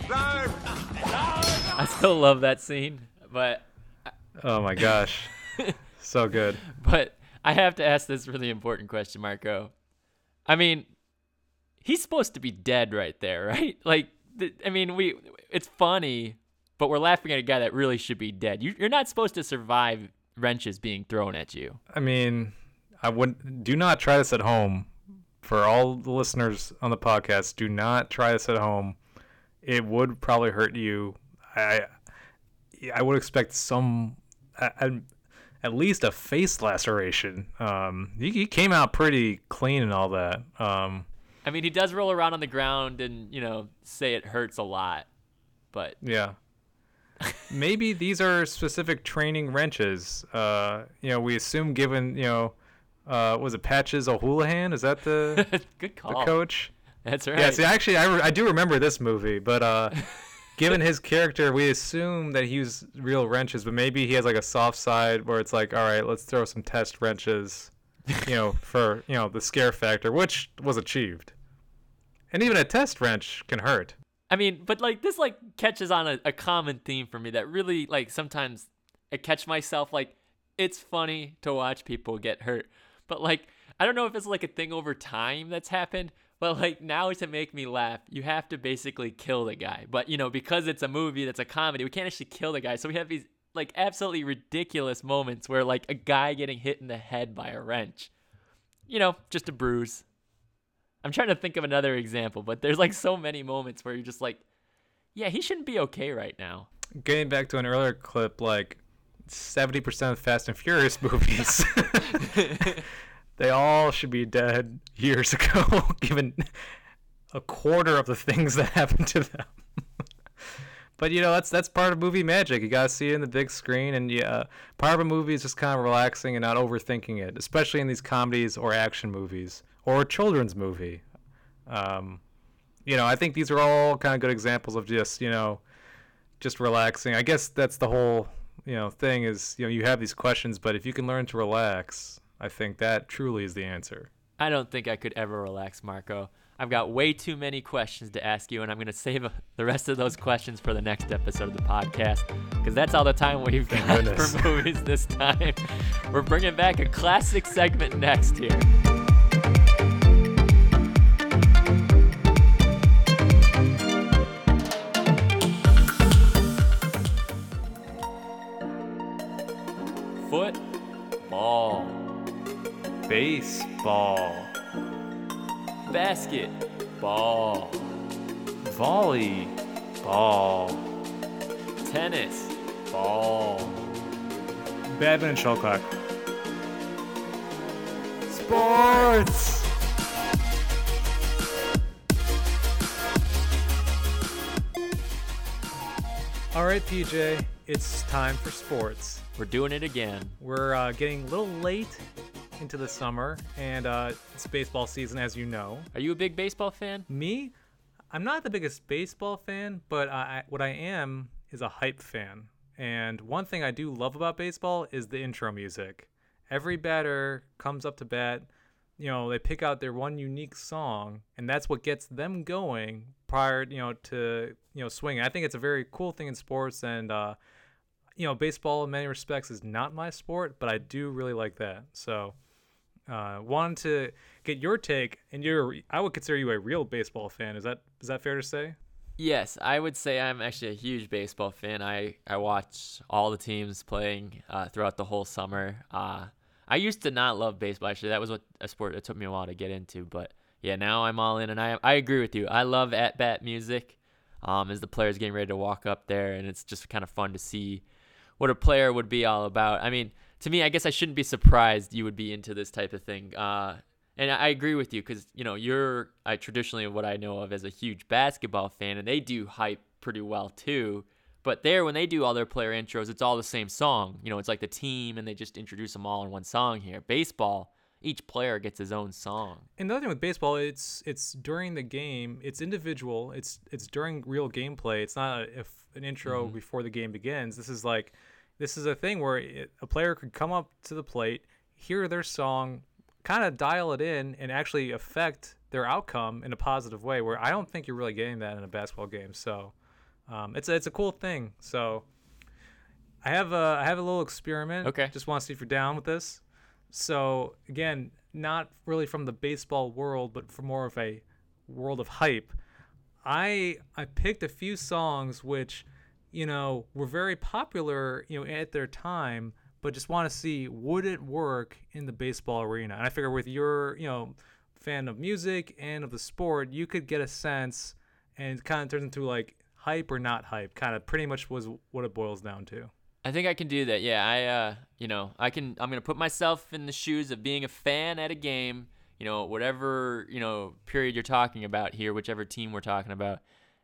Nine! I still love that scene, but... Oh my gosh. So good. But I have to ask this really important question, Marco. I mean, he's supposed to be dead right there, right? Like, th- I mean, we it's funny, but we're laughing at a guy that really should be dead. You, you're not supposed to survive wrenches being thrown at you. I mean, I would do not try this at home. For all the listeners on the podcast, do not try this at home. It would probably hurt you. I I would expect some... I, I, at least a face laceration. Um, he, he came out pretty clean and all that. Um, I mean, he does roll around on the ground and, you know, say it hurts a lot, but yeah, maybe these are specific training wrenches. Uh, you know, we assume given, you know, uh, was it Patches O'Houlihan? Is that the good call? The coach? That's right. Yeah. See, actually, I, re- I do remember this movie, but, uh, given his character, we assume that he used real wrenches, but maybe he has like a soft side where it's like, all right, let's throw some test wrenches, you know, for, you know, the scare factor, which was achieved. And even a test wrench can hurt. I mean, but like this like catches on a, a common theme for me that really like sometimes I catch myself like it's funny to watch people get hurt. But like, I don't know if it's like a thing over time that's happened. But, like, now to make me laugh, you have to basically kill the guy. But, you know, because it's a movie that's a comedy, we can't actually kill the guy. So we have these, like, absolutely ridiculous moments where, like, a guy getting hit in the head by a wrench. You know, just a bruise. I'm trying to think of another example, but there's, like, so many moments where you're just like, yeah, he shouldn't be okay right now. Getting back to an earlier clip, like, seventy percent of Fast and Furious movies. They all should be dead years ago, given a quarter of the things that happened to them. But, you know, that's that's part of movie magic. You got to see it in the big screen. And yeah, part of a movie is just kind of relaxing and not overthinking it, especially in these comedies or action movies or a children's movie. Um, you know, I think these are all kind of good examples of just, you know, just relaxing. I guess that's the whole, you know, thing is, you know, you have these questions, but if you can learn to relax... I think that truly is the answer. I don't think I could ever relax, Marco. I've got way too many questions to ask you, and I'm going to save the rest of those questions for the next episode of the podcast, because that's all the time we've Thank got goodness. for movies this time. We're bringing back a classic segment next here. Football. Baseball. Basketball. Volleyball. Tennis. Fall. Badman and Shuttlecock. Sports! All right, P J, it's time for sports. We're doing it again. We're uh, getting a little late into the summer, and uh, it's baseball season, as you know. Are you a big baseball fan? Me? I'm not the biggest baseball fan, but I, what I am is a hype fan. And one thing I do love about baseball is the intro music. Every batter comes up to bat, you know, they pick out their one unique song, and that's what gets them going prior, you know, to, you know, swinging. I think it's a very cool thing in sports, and, uh, you know, baseball in many respects is not my sport, but I do really like that. So, uh, wanted to get your take, and you're, I would consider you a real baseball fan. Is that, is that fair to say? Yes, I would say I'm actually a huge baseball fan. I, I watch all the teams playing uh, throughout the whole summer. Uh, I used to not love baseball, actually. That was what a sport that took me a while to get into. But, yeah, now I'm all in, and I I agree with you. I love at-bat music um, as the player's getting ready to walk up there, and it's just kind of fun to see what a player would be all about. I mean, to me, I guess I shouldn't be surprised you would be into this type of thing. Uh, and I agree with you because, you know, you're I, traditionally what I know of as a huge basketball fan, and they do hype pretty well too. But there, when they do all their player intros, it's all the same song. You know, it's like the team, and they just introduce them all in one song here. Baseball, each player gets his own song. And the other thing with baseball, it's it's during the game. It's individual. It's it's during real gameplay. It's not a, if an intro mm-hmm. before the game begins. This is like, this is a thing where it, a player could come up to the plate, hear their song, kind of dial it in, and actually affect their outcome in a positive way, where I don't think you're really getting that in a basketball game, so... Um, it's a, it's a cool thing. So I have a I have a little experiment. Okay. Just want to see if you're down with this. So again, not really from the baseball world, but from more of a world of hype. I I picked a few songs which, you know, were very popular, you know, at their time, but just want to see would it work in the baseball arena. And I figure with your, you know, fan of music and of the sport, you could get a sense, and it kind of turns into like hype or not hype, kind of pretty much was what it boils down to. I think I can do that. Yeah, I, uh, you know, I can, I'm going to put myself in the shoes of being a fan at a game, you know, whatever, you know, period you're talking about here, whichever team we're talking about.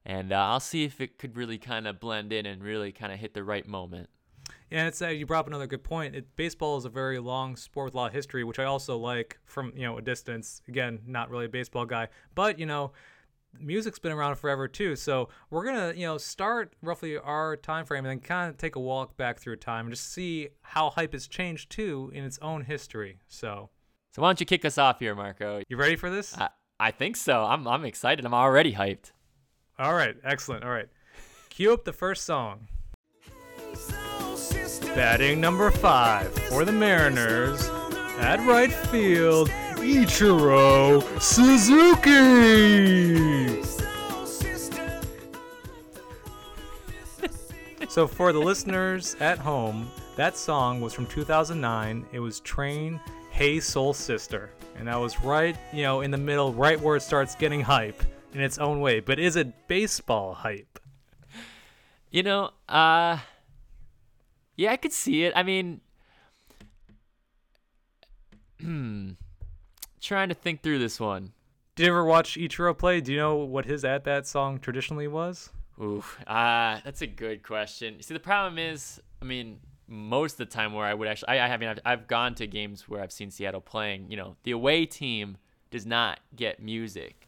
And uh, I'll see if it could really kind of blend in and really kind of hit the right moment. Yeah, it's, uh, you brought up another good point. It, baseball is a very long sport with a lot of history, which I also like from, you know, a distance. Again, not really a baseball guy, but, you know, music's been around forever too, so we're gonna, you know, start roughly our time frame and then kind of take a walk back through time and just see how hype has changed too in its own history. So, so why don't you kick us off here, Marco? You ready for this? I, I think so. I'm I'm excited. I'm already hyped. All right, excellent. All right, cue up the first song. Batting number five for the Mariners at right field, Ichiro Suzuki. So for the listeners at home, that song was from two thousand nine. It was Train, Hey Soul Sister. And that was right, you know, in the middle, right where it starts getting hype in its own way. But is it baseball hype? You know, uh, yeah, I could see it. I mean, hmm. Trying to think through this one. Did you ever watch Ichiro play? Do you know what his at-bat song traditionally was? Ooh, uh, that's a good question. You see, the problem is, I mean, most of the time where I would actually, I, I mean, I've, I've gone to games where I've seen Seattle playing, you know, the away team does not get music.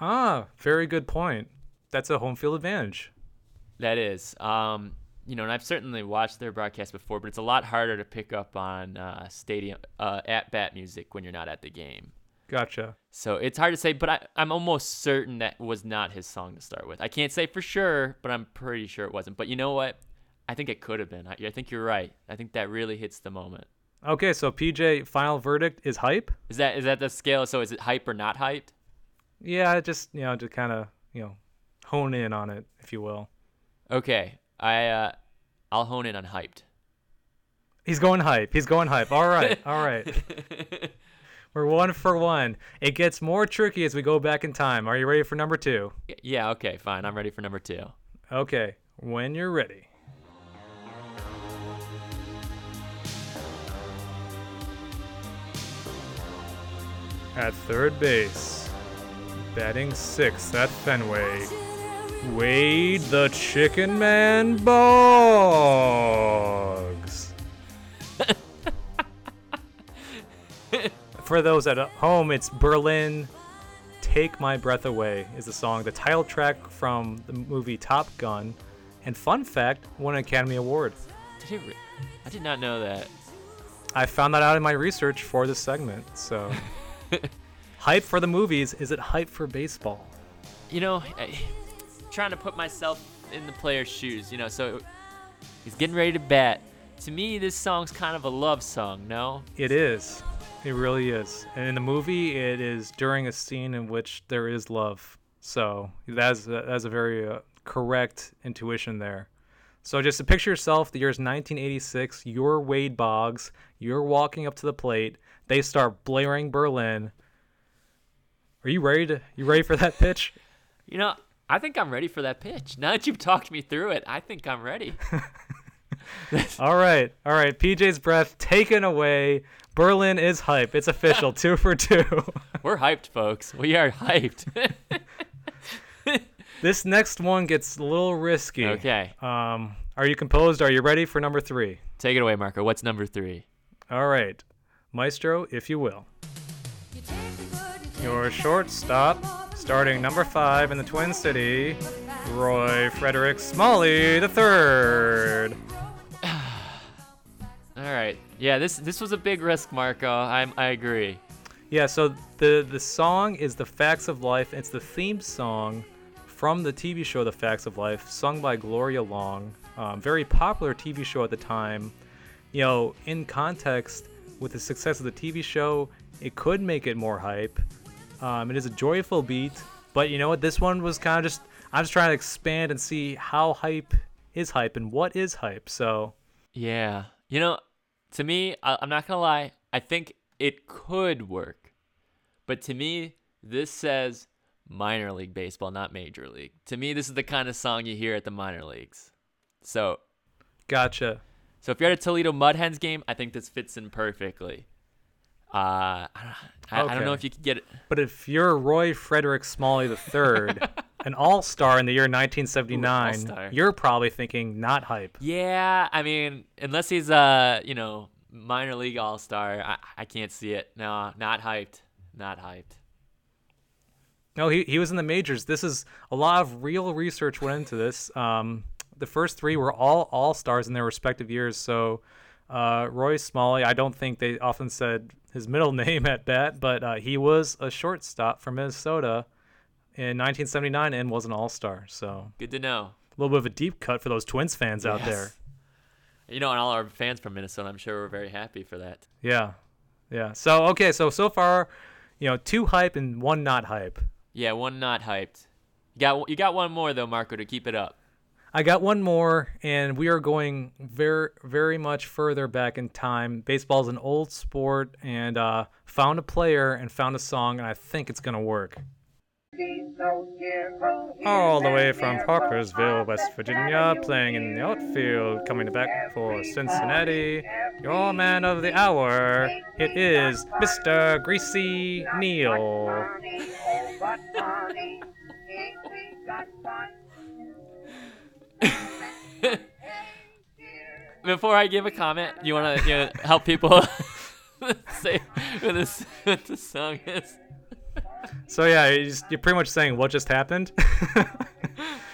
Ah, very good point. That's a home field advantage. That is. Um, you know, and I've certainly watched their broadcast before, but it's a lot harder to pick up on uh, stadium uh, at-bat music when you're not at the game. Gotcha. So it's hard to say, but I, I'm almost certain that was not his song to start with. I can't say for sure, but I'm pretty sure it wasn't. But you know what? I think it could have been. I, I think you're right. I think that really hits the moment. Okay, so P J, final verdict is hype? Is that is that the scale? So is it hype or not hyped? Yeah, just, you know, to kind of, you know, hone in on it, if you will. Okay. I, uh, I'll hone in on hyped. He's going hype. He's going hype. All right. All right. We're one for one. It gets more tricky as we go back in time. Are you ready for number two? Yeah. Okay, fine. I'm ready for number two. Okay. When you're ready. at third base, batting sixth at Fenway, Wade the Chicken Man Boggs. For those at home, it's Berlin. Take My Breath Away is the song, the title track from the movie Top Gun, and fun fact, won an Academy Award. Did re- I did not know that. I found that out in my research for this segment. So, hype for the movies. Is it hype for baseball? You know, I, trying to put myself in the player's shoes. You know, so it, he's getting ready to bat. To me, this song's kind of a love song. No, it is. It really is. And in the movie, it is during a scene in which there is love. So that's that's a very uh, correct intuition there. So just to picture yourself, the year is nineteen eighty-six, you're Wade Boggs, you're walking up to the plate, they start blaring Berlin. Are you ready to, you ready for that pitch? You know, I think I'm ready for that pitch. Now that you've talked me through it, I think I'm ready. All right. All right. P J's breath taken away. Berlin is hype. It's official. Two for two. We're hyped, folks. We are hyped. This next one gets a little risky. Okay. Um, are you composed? Are you ready for number three? Take it away, Marco. What's number three? All right. Maestro, if you will. Your shortstop, starting number five in the Twin City, Roy Frederick Smalley the third. All right. Yeah, this this was a big risk, Marco. I I agree. Yeah, so the, the song is The Facts of Life. It's the theme song from the T V show The Facts of Life, sung by Gloria Long. Um, very popular T V show at the time. You know, in context, with the success of the T V show, it could make it more hype. Um, it is a joyful beat, but you know what? This one was kind of just, I'm just trying to expand and see how hype is hype and what is hype, so. Yeah, you know, to me, I, I'm not going to lie, I think it could work. But to me, this says minor league baseball, not major league. To me, this is the kind of song you hear at the minor leagues. So, gotcha. So if you're at a Toledo Mud Hens game, I think this fits in perfectly. Uh, I, don't, I, okay. I don't know if you could get it. But if you're Roy Frederick Smalley the third, an all-star in the year nineteen seventy-nine, Ooh, you're probably thinking not hype. Yeah, I mean, unless he's a, you know, minor league all-star, I, I can't see it. No, not hyped. Not hyped. No, he, he was in the majors. This is a lot of real research went into this. Um, the first three were all all-stars in their respective years. So uh, Roy Smalley, I don't think they often said his middle name at bat, but uh, he was a shortstop from Minnesota in nineteen seventy-nine and was an all-star. So good to know. A little bit of a deep cut for those Twins fans yes. out there. You know, and all our fans from Minnesota, I'm sure we're very happy for that. Yeah, yeah. So, okay, so so far, you know, two hype and one not hype. Yeah, one not hyped. You got you got one more though, Marco, to keep it up. I got one more, and we are going very very much further back in time. Baseball is an old sport, and uh, found a player and found a song, and I think it's gonna work. All the way from Parkersville, West Virginia, playing in the outfield, coming back for Cincinnati, your man of the hour, it is Mister Greasy Neale. Before I give a comment, you want to you know, help people say what this, what this song is? So yeah, you're, just, you're pretty much saying what just happened.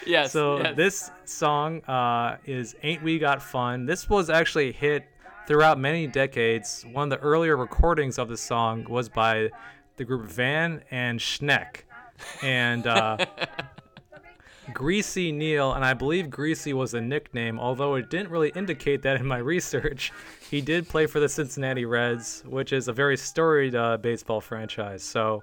yes. So yes. This song uh, is "Ain't We Got Fun." This was actually a hit throughout many decades. One of the earlier recordings of the song was by the group Van and Schenck, and uh, Greasy Neale. And I believe Greasy was a nickname, although it didn't really indicate that in my research. He did play for the Cincinnati Reds, which is a very storied uh, baseball franchise. So.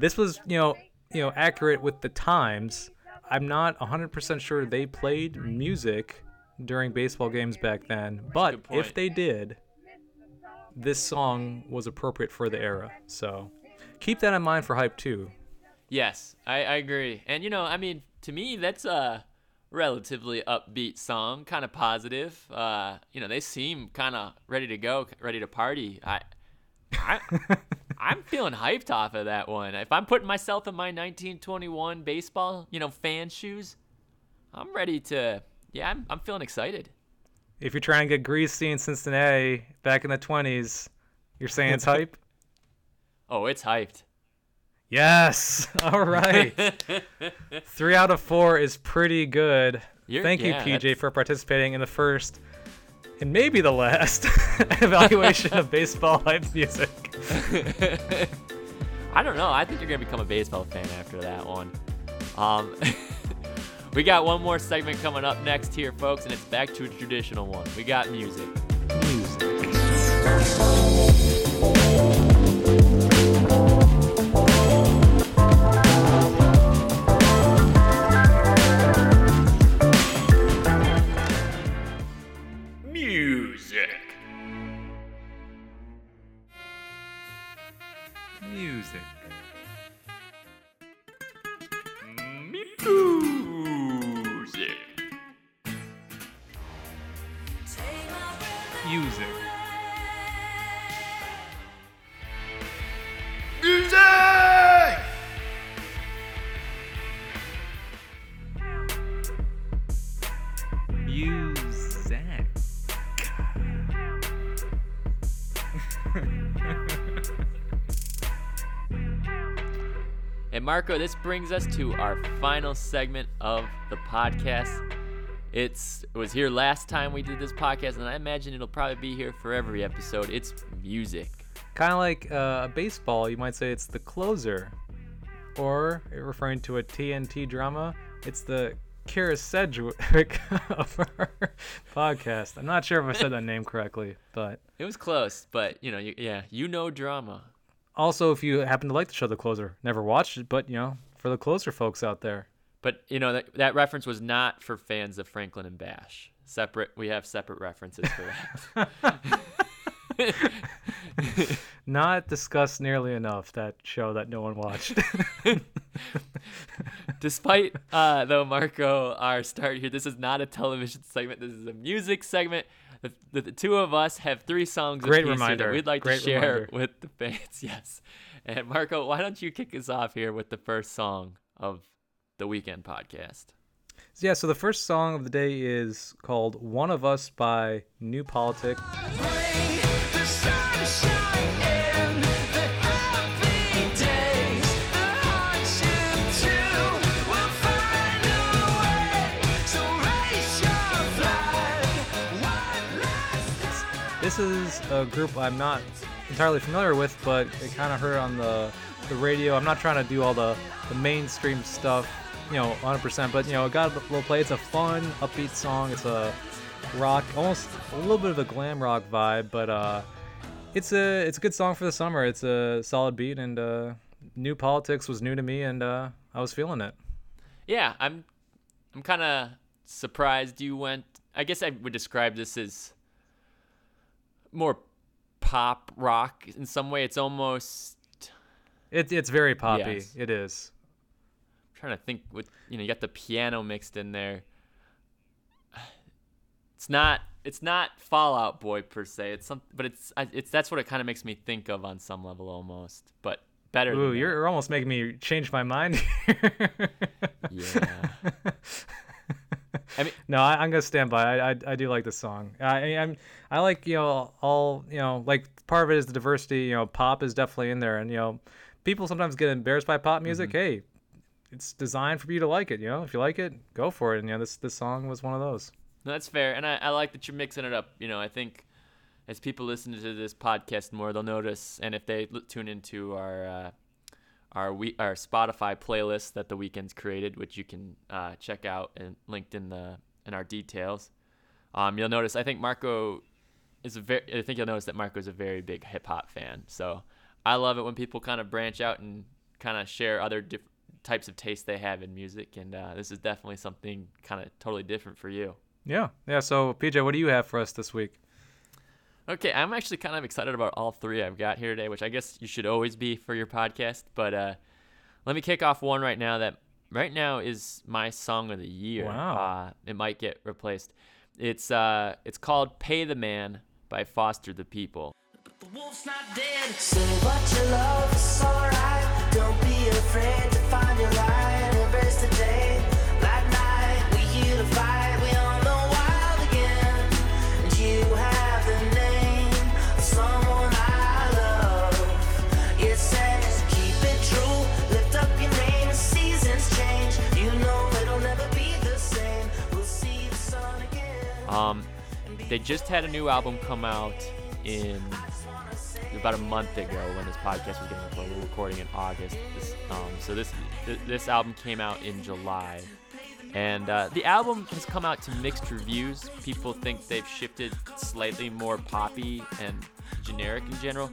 This was, you know, you know, accurate with the times. I'm not one hundred percent sure they played music during baseball games back then, but if they did, this song was appropriate for the era. So keep that in mind for hype too. Yes, I, I agree. And, you know, I mean, to me, that's a relatively upbeat song, kind of positive. Uh, you know, they seem kind of ready to go, ready to party. I, I I'm feeling hyped off of that one. If I'm putting myself in my nineteen twenty-one baseball, you know, fan shoes, I'm ready to. Yeah, I'm. I'm feeling excited. If you're trying to get greasy in Cincinnati back in the twenties, you're saying it's hype? Oh, it's hyped. Yes. All right. Three out of four is pretty good. You're, Thank yeah, you, P J, that's... for participating in the first and maybe the last evaluation of baseball hype music. I don't know. I think you're going to become a baseball fan after that one. Um, we got one more segment coming up next here, folks, and it's back to a traditional one. We got music. Music. Music. Music. Music. Music. Marco, this brings us to our final segment of the podcast. It's, it was here last time we did this podcast, and I imagine it'll probably be here for every episode. It's music. Kind of like uh, baseball, you might say it's the closer. Or, referring to a T N T drama, it's the Kira Sedgwick of our podcast. I'm not sure if I said that name correctly, but... It was close, but, you know, you, yeah, you know drama. Also, if you happen to like the show The Closer, never watched it, but, you know, for the Closer folks out there. But, you know, that, that reference was not for fans of Franklin and Bash. Separate, we have separate references for that. Not discussed nearly enough, that show that no one watched. Despite, uh, though, Marco, our start here, this is not a television segment. This is a music segment. The, the, the two of us have three songs Great apiece reminder. That we'd like Great to share reminder. With the fans. Yes. And Marco, why don't you kick us off here with the first song of the Weekend podcast? Yeah, so the first song of the day is called One of Us by New Politics. Bring the sunshine in the happy days, the hardship too will find a way. So raise your flag one last time. This is a group I'm not entirely familiar with, but I kind of heard on the, the radio. I'm not trying to do all the, the mainstream stuff, you know, one hundred percent, but, you know, it got a little play. It's a fun, upbeat song. It's a rock, almost a little bit of a glam rock vibe, but uh, it's a it's a good song for the summer. It's a solid beat, and uh, New Politics was new to me, and uh, I was feeling it. Yeah, I'm I'm kind of surprised you went. I guess I would describe this as more pop rock in some way. It's almost it it's very poppy. Yes. It is. Trying to think with, you know, you got the piano mixed in there. It's not it's not Fall Out Boy per se. It's some, but it's it's that's what it kind of makes me think of on some level almost. But better. Ooh, than you're that. Almost making me change my mind. Yeah. I mean, no, I, I'm gonna stand by. I I, I do like this song. I I'm I like, you know, all, you know, like part of it is the diversity. You know, pop is definitely in there, and, you know, people sometimes get embarrassed by pop music. Mm-hmm. Hey. It's designed for you to like it, you know. If you like it, go for it. And, you know, this this song was one of those. No, that's fair, and I, I like that you're mixing it up. You know, I think as people listen to this podcast more, they'll notice, and if they tune into our uh, our we our Spotify playlist that The Weeknd's created, which you can uh, check out and linked in the in our details, um, you'll notice. I think Marco is a very. I think you'll notice that Marco is a very big hip hop fan. So I love it when people kind of branch out and kind of share other different types of taste they have in music, and uh this is definitely something kind of totally different for you. Yeah yeah So P J, what do you have for us this week? Okay, I'm actually kind of excited about all three I've got here today, which I guess you should always be for your podcast, but uh let me kick off one right now that right now is my song of the year. Wow. Uh, it might get replaced. It's uh it's called Pay the Man by Foster the People. The The wolf's not dead. Say what you love, it's alright. Don't be afraid to find your light. Embrace the day, like night. We here to fight, we on the wild again. And you have the name of someone I love. It says keep it true. Lift up your name, the seasons change. You know it'll never be the same. We'll see the sun again. Um, they just had a new album come out in about a month ago when this podcast was getting recorded. We're recording in August. This, um, so this th- this album came out in July. And uh, the album has come out to mixed reviews. People think they've shifted slightly more poppy and generic in general.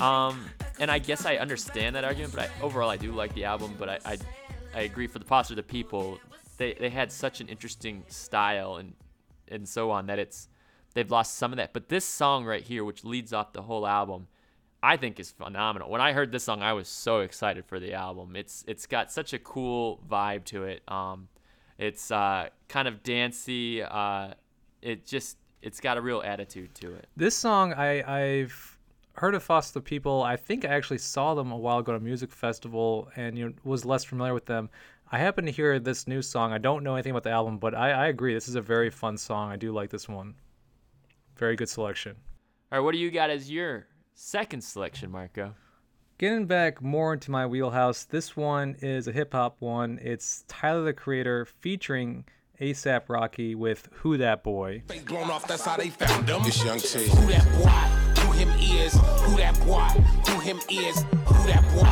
Um, and I guess I understand that argument, but I, overall I do like the album. But I, I, I agree for the Foster the People. They, they had such an interesting style and, and so on that it's they've lost some of that. But this song right here, which leads off the whole album, I think is phenomenal. When I heard this song, I was so excited for the album. It's it's got such a cool vibe to it. Um, it's uh, kind of dancey. Uh, it just it's got a real attitude to it. This song, I, I've heard of Foster the People. I think I actually saw them a while ago at a music festival and you know, was less familiar with them. I happen to hear this new song. I don't know anything about the album, but I, I agree. This is a very fun song. I do like this one. Very good selection. All right, what do you got as your second selection, Marco? Getting back more into my wheelhouse, this one is a hip-hop one. It's Tyler, the Creator, featuring A$AP Rocky with Who That Boy. They blown off, that's how they found him. This young T. Who that boy? Who him is? Who that boy? Who him is? Who that boy?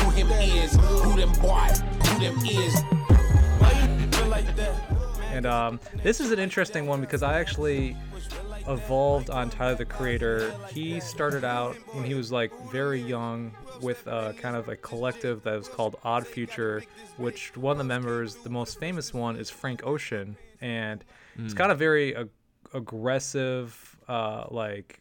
Who him is? Who them boy? Who them is? Why you feel like that? And um, this is an interesting one because I actually evolved on Tyler, the Creator. He started out when he was like very young with a kind of a collective that was called Odd Future, which one of the members, the most famous one, is Frank Ocean. And mm. it's kind of very ag- aggressive, uh, like,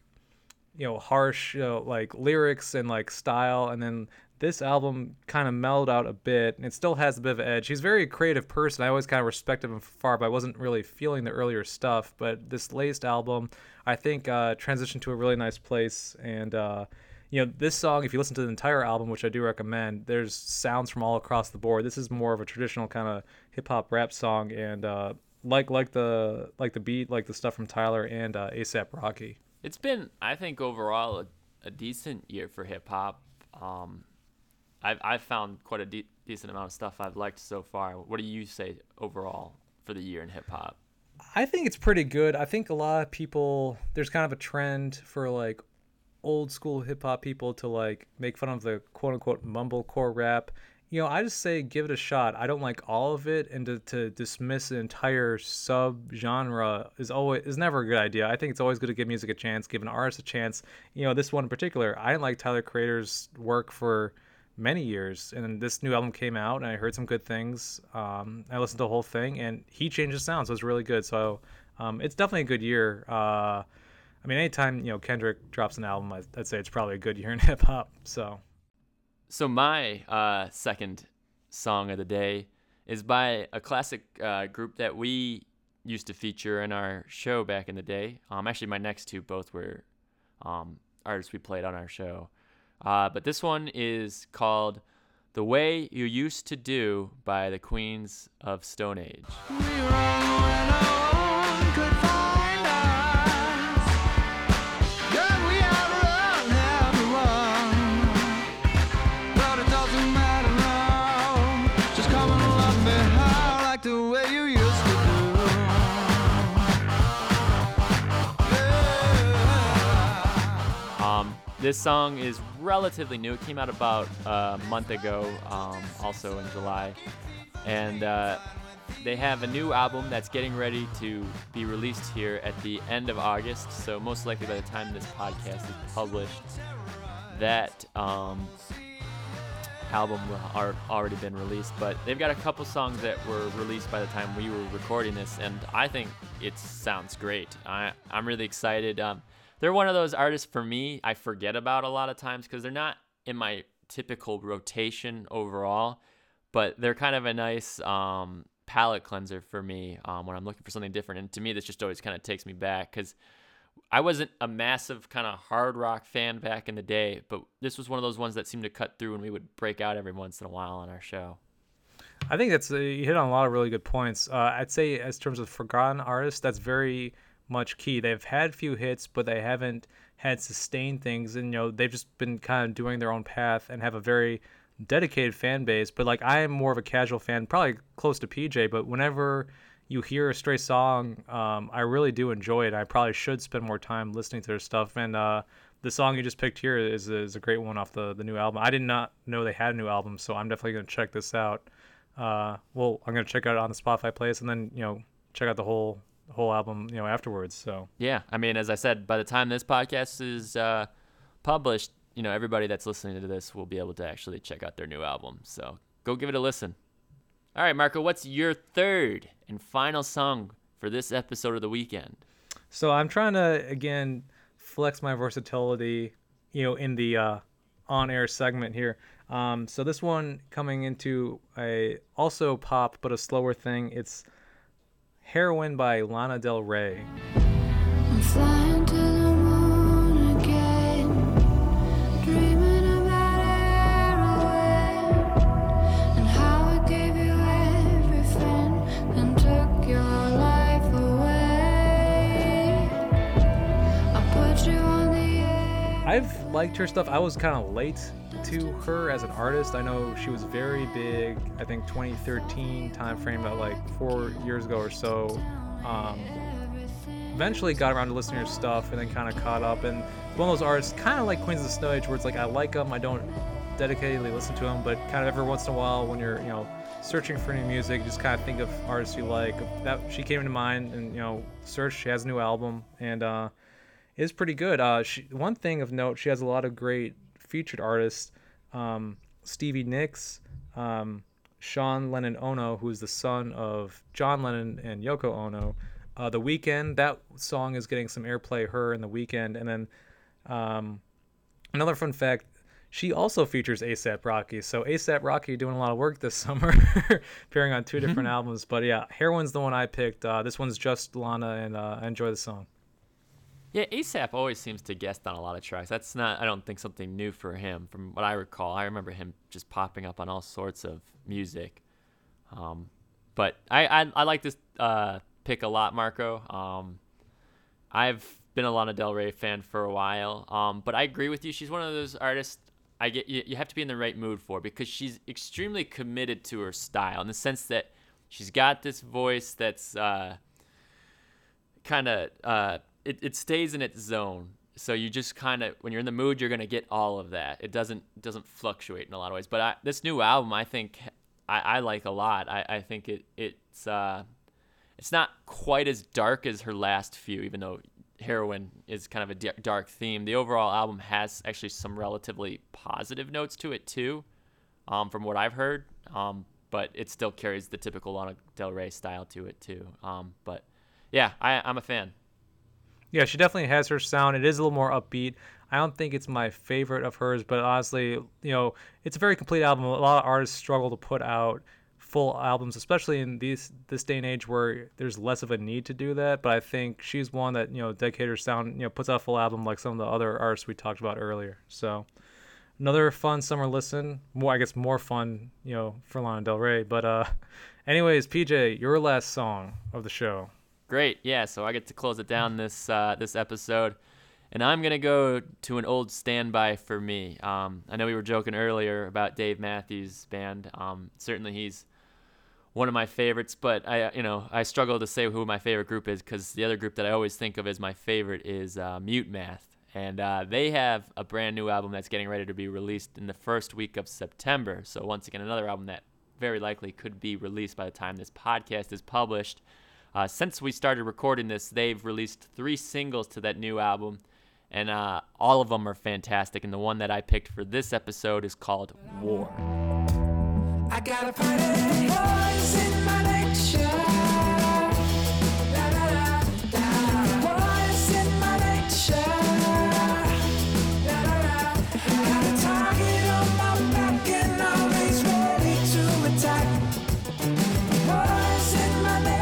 you know, harsh, you know, like lyrics and like style. And then this album kind of mellowed out a bit, and it still has a bit of an edge. He's a very creative person. I always kind of respected him from far, but I wasn't really feeling the earlier stuff. But this latest album, I think, uh, transitioned to a really nice place. And, uh, you know, this song, if you listen to the entire album, which I do recommend, there's sounds from all across the board. This is more of a traditional kind of hip-hop rap song, and uh, like like the like the beat, like the stuff from Tyler and uh, A$AP Rocky. It's been, I think, overall a, a decent year for hip-hop. Um I've I've found quite a de- decent amount of stuff I've liked so far. What do you say overall for the year in hip hop? I think it's pretty good. I think a lot of people, there's kind of a trend for like old school hip hop people to like make fun of the quote unquote mumblecore rap. You know, I just say give it a shot. I don't like all of it, and to, to dismiss an entire sub genre is always is never a good idea. I think it's always good to give music a chance, give an artist a chance. You know, this one in particular, I didn't like Tyler Creator's work for many years, and this new album came out, and I heard some good things. Um, I listened to the whole thing, and he changed his sound, so it's really good. So um, it's definitely a good year. Uh, I mean, anytime you know Kendrick drops an album, I'd, I'd say it's probably a good year in hip hop. So, so my uh, second song of the day is by a classic uh, group that we used to feature in our show back in the day. Um, actually, my next two both were um, artists we played on our show. Uh, but this one is called The Way You Used to Do by the Queens of Stone Age. We were alone, could find us. Could we outrun everyone? But it doesn't matter now. Just come and love me how, like the way you used to do. Yeah. Um, this song is relatively new. It came out about a month ago, um, also in July, and uh, they have a new album that's getting ready to be released here at the end of August, so most likely by the time this podcast is published, that um, album will already been released. But they've got a couple songs that were released by the time we were recording this, and I think it sounds great. I, I'm really excited. Um, They're one of those artists, for me, I forget about a lot of times because they're not in my typical rotation overall, but they're kind of a nice um, palate cleanser for me um, when I'm looking for something different. And to me, this just always kind of takes me back because I wasn't a massive kind of hard rock fan back in the day, but this was one of those ones that seemed to cut through, and we would break out every once in a while on our show. I think that's a, you hit on a lot of really good points. Uh, I'd say as terms of forgotten artists, that's very much key. They've had few hits, but they haven't had sustained things, and you know they've just been kind of doing their own path and have a very dedicated fan base. But like I am more of a casual fan, probably close to P J, but whenever you hear a stray song, um, I really do enjoy it. I probably should spend more time listening to their stuff. And uh, the song you just picked here is, is a great one off the, the new album. I did not know they had a new album, so I'm definitely going to check this out. Uh, well, I'm going to check out on the Spotify playlist, and then, you know, check out the whole whole album, you know, afterwards. So yeah, I mean, as I said, by the time this podcast is uh, published, you know, everybody that's listening to this will be able to actually check out their new album. So go give it a listen. All right, Marco, what's your third and final song for this episode of The Weeknd? So I'm trying to, again, flex my versatility, you know, in the uh, on-air segment here. Um, so this one coming into a also pop but a slower thing, it's Heroin by Lana Del Rey. I'm flying to the moon again, dreaming. I've liked her stuff. I was kind of late to her as an artist. I know she was very big, I think twenty thirteen time frame, about like four years ago or so. Um, eventually got around to listening to her stuff and then kind of caught up. And one of those artists, kind of like Queens of Stone Age, where it's like I like them, I don't dedicatedly listen to them, but kind of every once in a while when you're, you know, searching for new music, just kind of think of artists you like. That she came to mind, and you know, searched. She has a new album, and uh, is pretty good. Uh, she, one thing of note, she has a lot of great featured artists. Um, Stevie Nicks, um, Sean Lennon Ono, who is the son of John Lennon and Yoko Ono. Uh, The Weeknd, that song is getting some airplay, her and The Weeknd. And then um, another fun fact, she also features A$AP Rocky. So A$AP Rocky doing a lot of work this summer, appearing on two different albums. But yeah, Heroin's the one I picked. Uh, this one's just Lana, and uh, I enjoy the song. Yeah, A$AP always seems to guest on a lot of tracks. That's not, I don't think, something new for him. From what I recall, I remember him just popping up on all sorts of music. Um, but I, I, I like this uh, pick a lot, Marco. Um, I've been a Lana Del Rey fan for a while, um, but I agree with you. She's one of those artists I get you, you have to be in the right mood for, because she's extremely committed to her style in the sense that she's got this voice that's uh, kind of... Uh, It, it stays in its zone, so you just kind of, when you're in the mood, you're gonna get all of that. It doesn't doesn't fluctuate in a lot of ways. But I, this new album, I think I, I like a lot. I, I think it it's uh, it's not quite as dark as her last few, even though Heroin is kind of a d- dark theme. The overall album has actually some relatively positive notes to it too, um, from what I've heard. Um, but it still carries the typical Lana Del Rey style to it too. Um, but yeah, I, I'm a fan. Yeah, she definitely has her sound. It is a little more upbeat. I don't think it's my favorite of hers, but honestly, you know, it's a very complete album. A lot of artists struggle to put out full albums, especially in these this day and age where there's less of a need to do that. But I think she's one that, you know, dedicated her sound, you know, puts out a full album like some of the other artists we talked about earlier. So another fun summer listen. Well, I guess more fun, you know, for Lana Del Rey. But uh, anyways, P J, your last song of the show. Great, yeah, so I get to close it down this uh, this episode, and I'm going to go to an old standby for me. Um, I know we were joking earlier about Dave Matthews Band. Um, certainly he's one of my favorites, but I you know I struggle to say who my favorite group is, because the other group that I always think of as my favorite is uh, Mutemath, and uh, they have a brand new album that's getting ready to be released in the first week of September. So once again, another album that very likely could be released by the time this podcast is published. Uh, since we started recording this, they've released three singles to that new album, and uh, all of them are fantastic. And the one that I picked for this episode is called War. I got a party voice in my lecture. Da, da, da, da. Voice in my lecture. Da, da, da. Got a target on my back and always ready to attack. Voice in my lecture.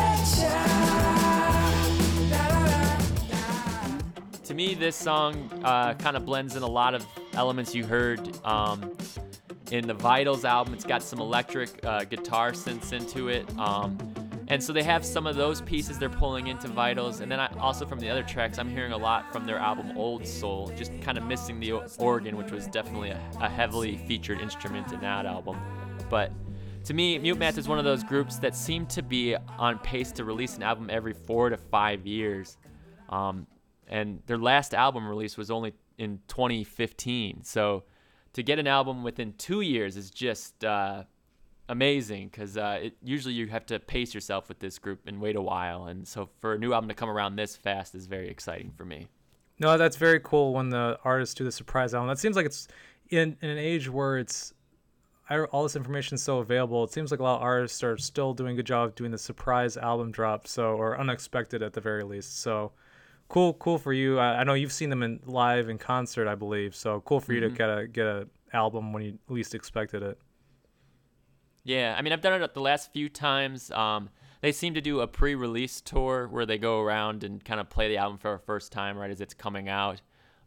me, this song uh, kind of blends in a lot of elements you heard um, in the Vitals album. It's got some electric uh, guitar synths into it. Um, and so they have some of those pieces they're pulling into Vitals. And then I, also from the other tracks, I'm hearing a lot from their album Old Soul, just kind of missing the organ, which was definitely a, a heavily featured instrument in that album. But to me, Mutemath is one of those groups that seem to be on pace to release an album every four to five years. Um, and their last album release was only in twenty fifteen. So to get an album within two years is just uh, amazing, because uh, usually you have to pace yourself with this group and wait a while. And so for a new album to come around this fast is very exciting for me. No, that's very cool when the artists do the surprise album. That seems like it's in, in an age where it's all this information is so available. It seems like a lot of artists are still doing a good job of doing the surprise album drop, so or unexpected at the very least. So cool, cool for you. I, I know you've seen them in live in concert, I believe. So cool for you mm-hmm. to get a get a album when you least expected it. Yeah, I mean, I've done it the last few times. Um, they seem to do a pre-release tour where they go around and kind of play the album for a first time right as it's coming out.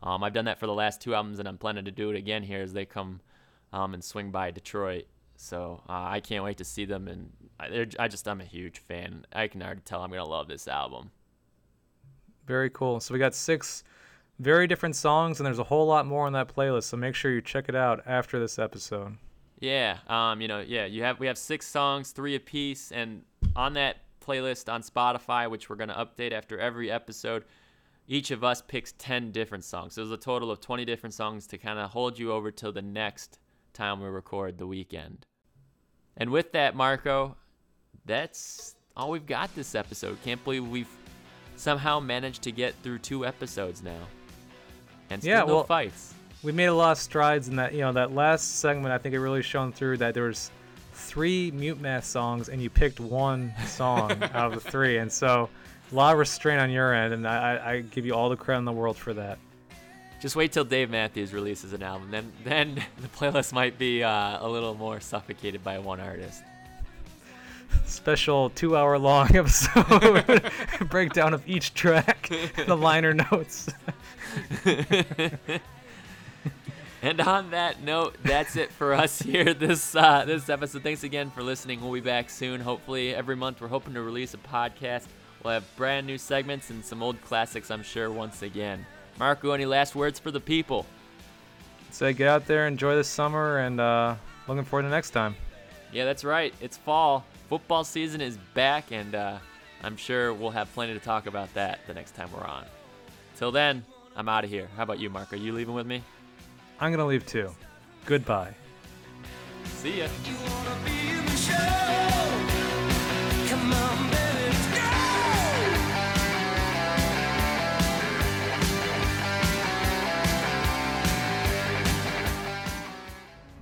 Um, I've done that for the last two albums, and I'm planning to do it again here as they come. Um, and swing by Detroit. So uh, I can't wait to see them. And I, I just, I'm a huge fan. I can already tell I'm going to love this album. Very cool. So we got six very different songs, and there's a whole lot more on that playlist. So make sure you check it out after this episode. Yeah. Um. You know, yeah, you have, we have six songs, three apiece. And on that playlist on Spotify, which we're going to update after every episode, each of us picks ten different songs. So there's a total of twenty different songs to kind of hold you over till the next time we record The Weekend. And with that, Marco, that's all we've got this episode. Can't believe we've somehow managed to get through two episodes now. And still yeah, no well, fights. We made a lot of strides in that, you know, that last segment. I think it really shone through that there was three Mutemath songs and you picked one song out of the three. And so a lot of restraint on your end, and I, I give you all the credit in the world for that. Just wait till Dave Matthews releases an album, then then the playlist might be uh, a little more suffocated by one artist. Special two-hour-long episode breakdown of each track, the liner notes. And on that note, that's it for us here this uh, this episode. Thanks again for listening. We'll be back soon. Hopefully, every month we're hoping to release a podcast. We'll have brand new segments and some old classics, I'm sure, once again. Marco, any last words for the people? So get out there, enjoy the summer, and uh, looking forward to next time. Yeah, that's right. It's fall. Football season is back, and uh, I'm sure we'll have plenty to talk about that the next time we're on. Till then, I'm out of here. How about you, Marco? You leaving with me? I'm going to leave too. Goodbye. See ya. You wanna be in the show? Come on, baby.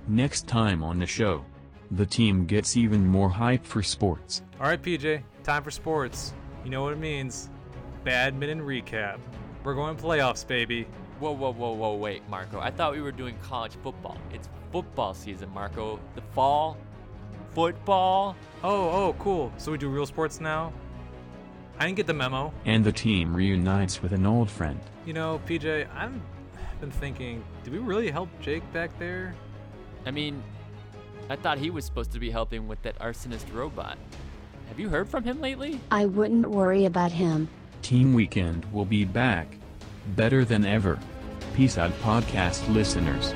Next time on the show, the team gets even more hype for sports. All right, P J, time for sports. You know what it means. Badminton recap. We're going playoffs, baby. Whoa, whoa, whoa, whoa, wait, Marco. I thought we were doing college football. It's football season, Marco. The fall, football. Oh, oh, cool. So we do real sports now? I didn't get the memo. And the team reunites with an old friend. You know, P J, I've been thinking, did we really help Jake back there? I mean, I thought he was supposed to be helping with that arsonist robot. Have you heard from him lately? I wouldn't worry about him. Team Weekend will be back, better than ever. Peace out, podcast listeners.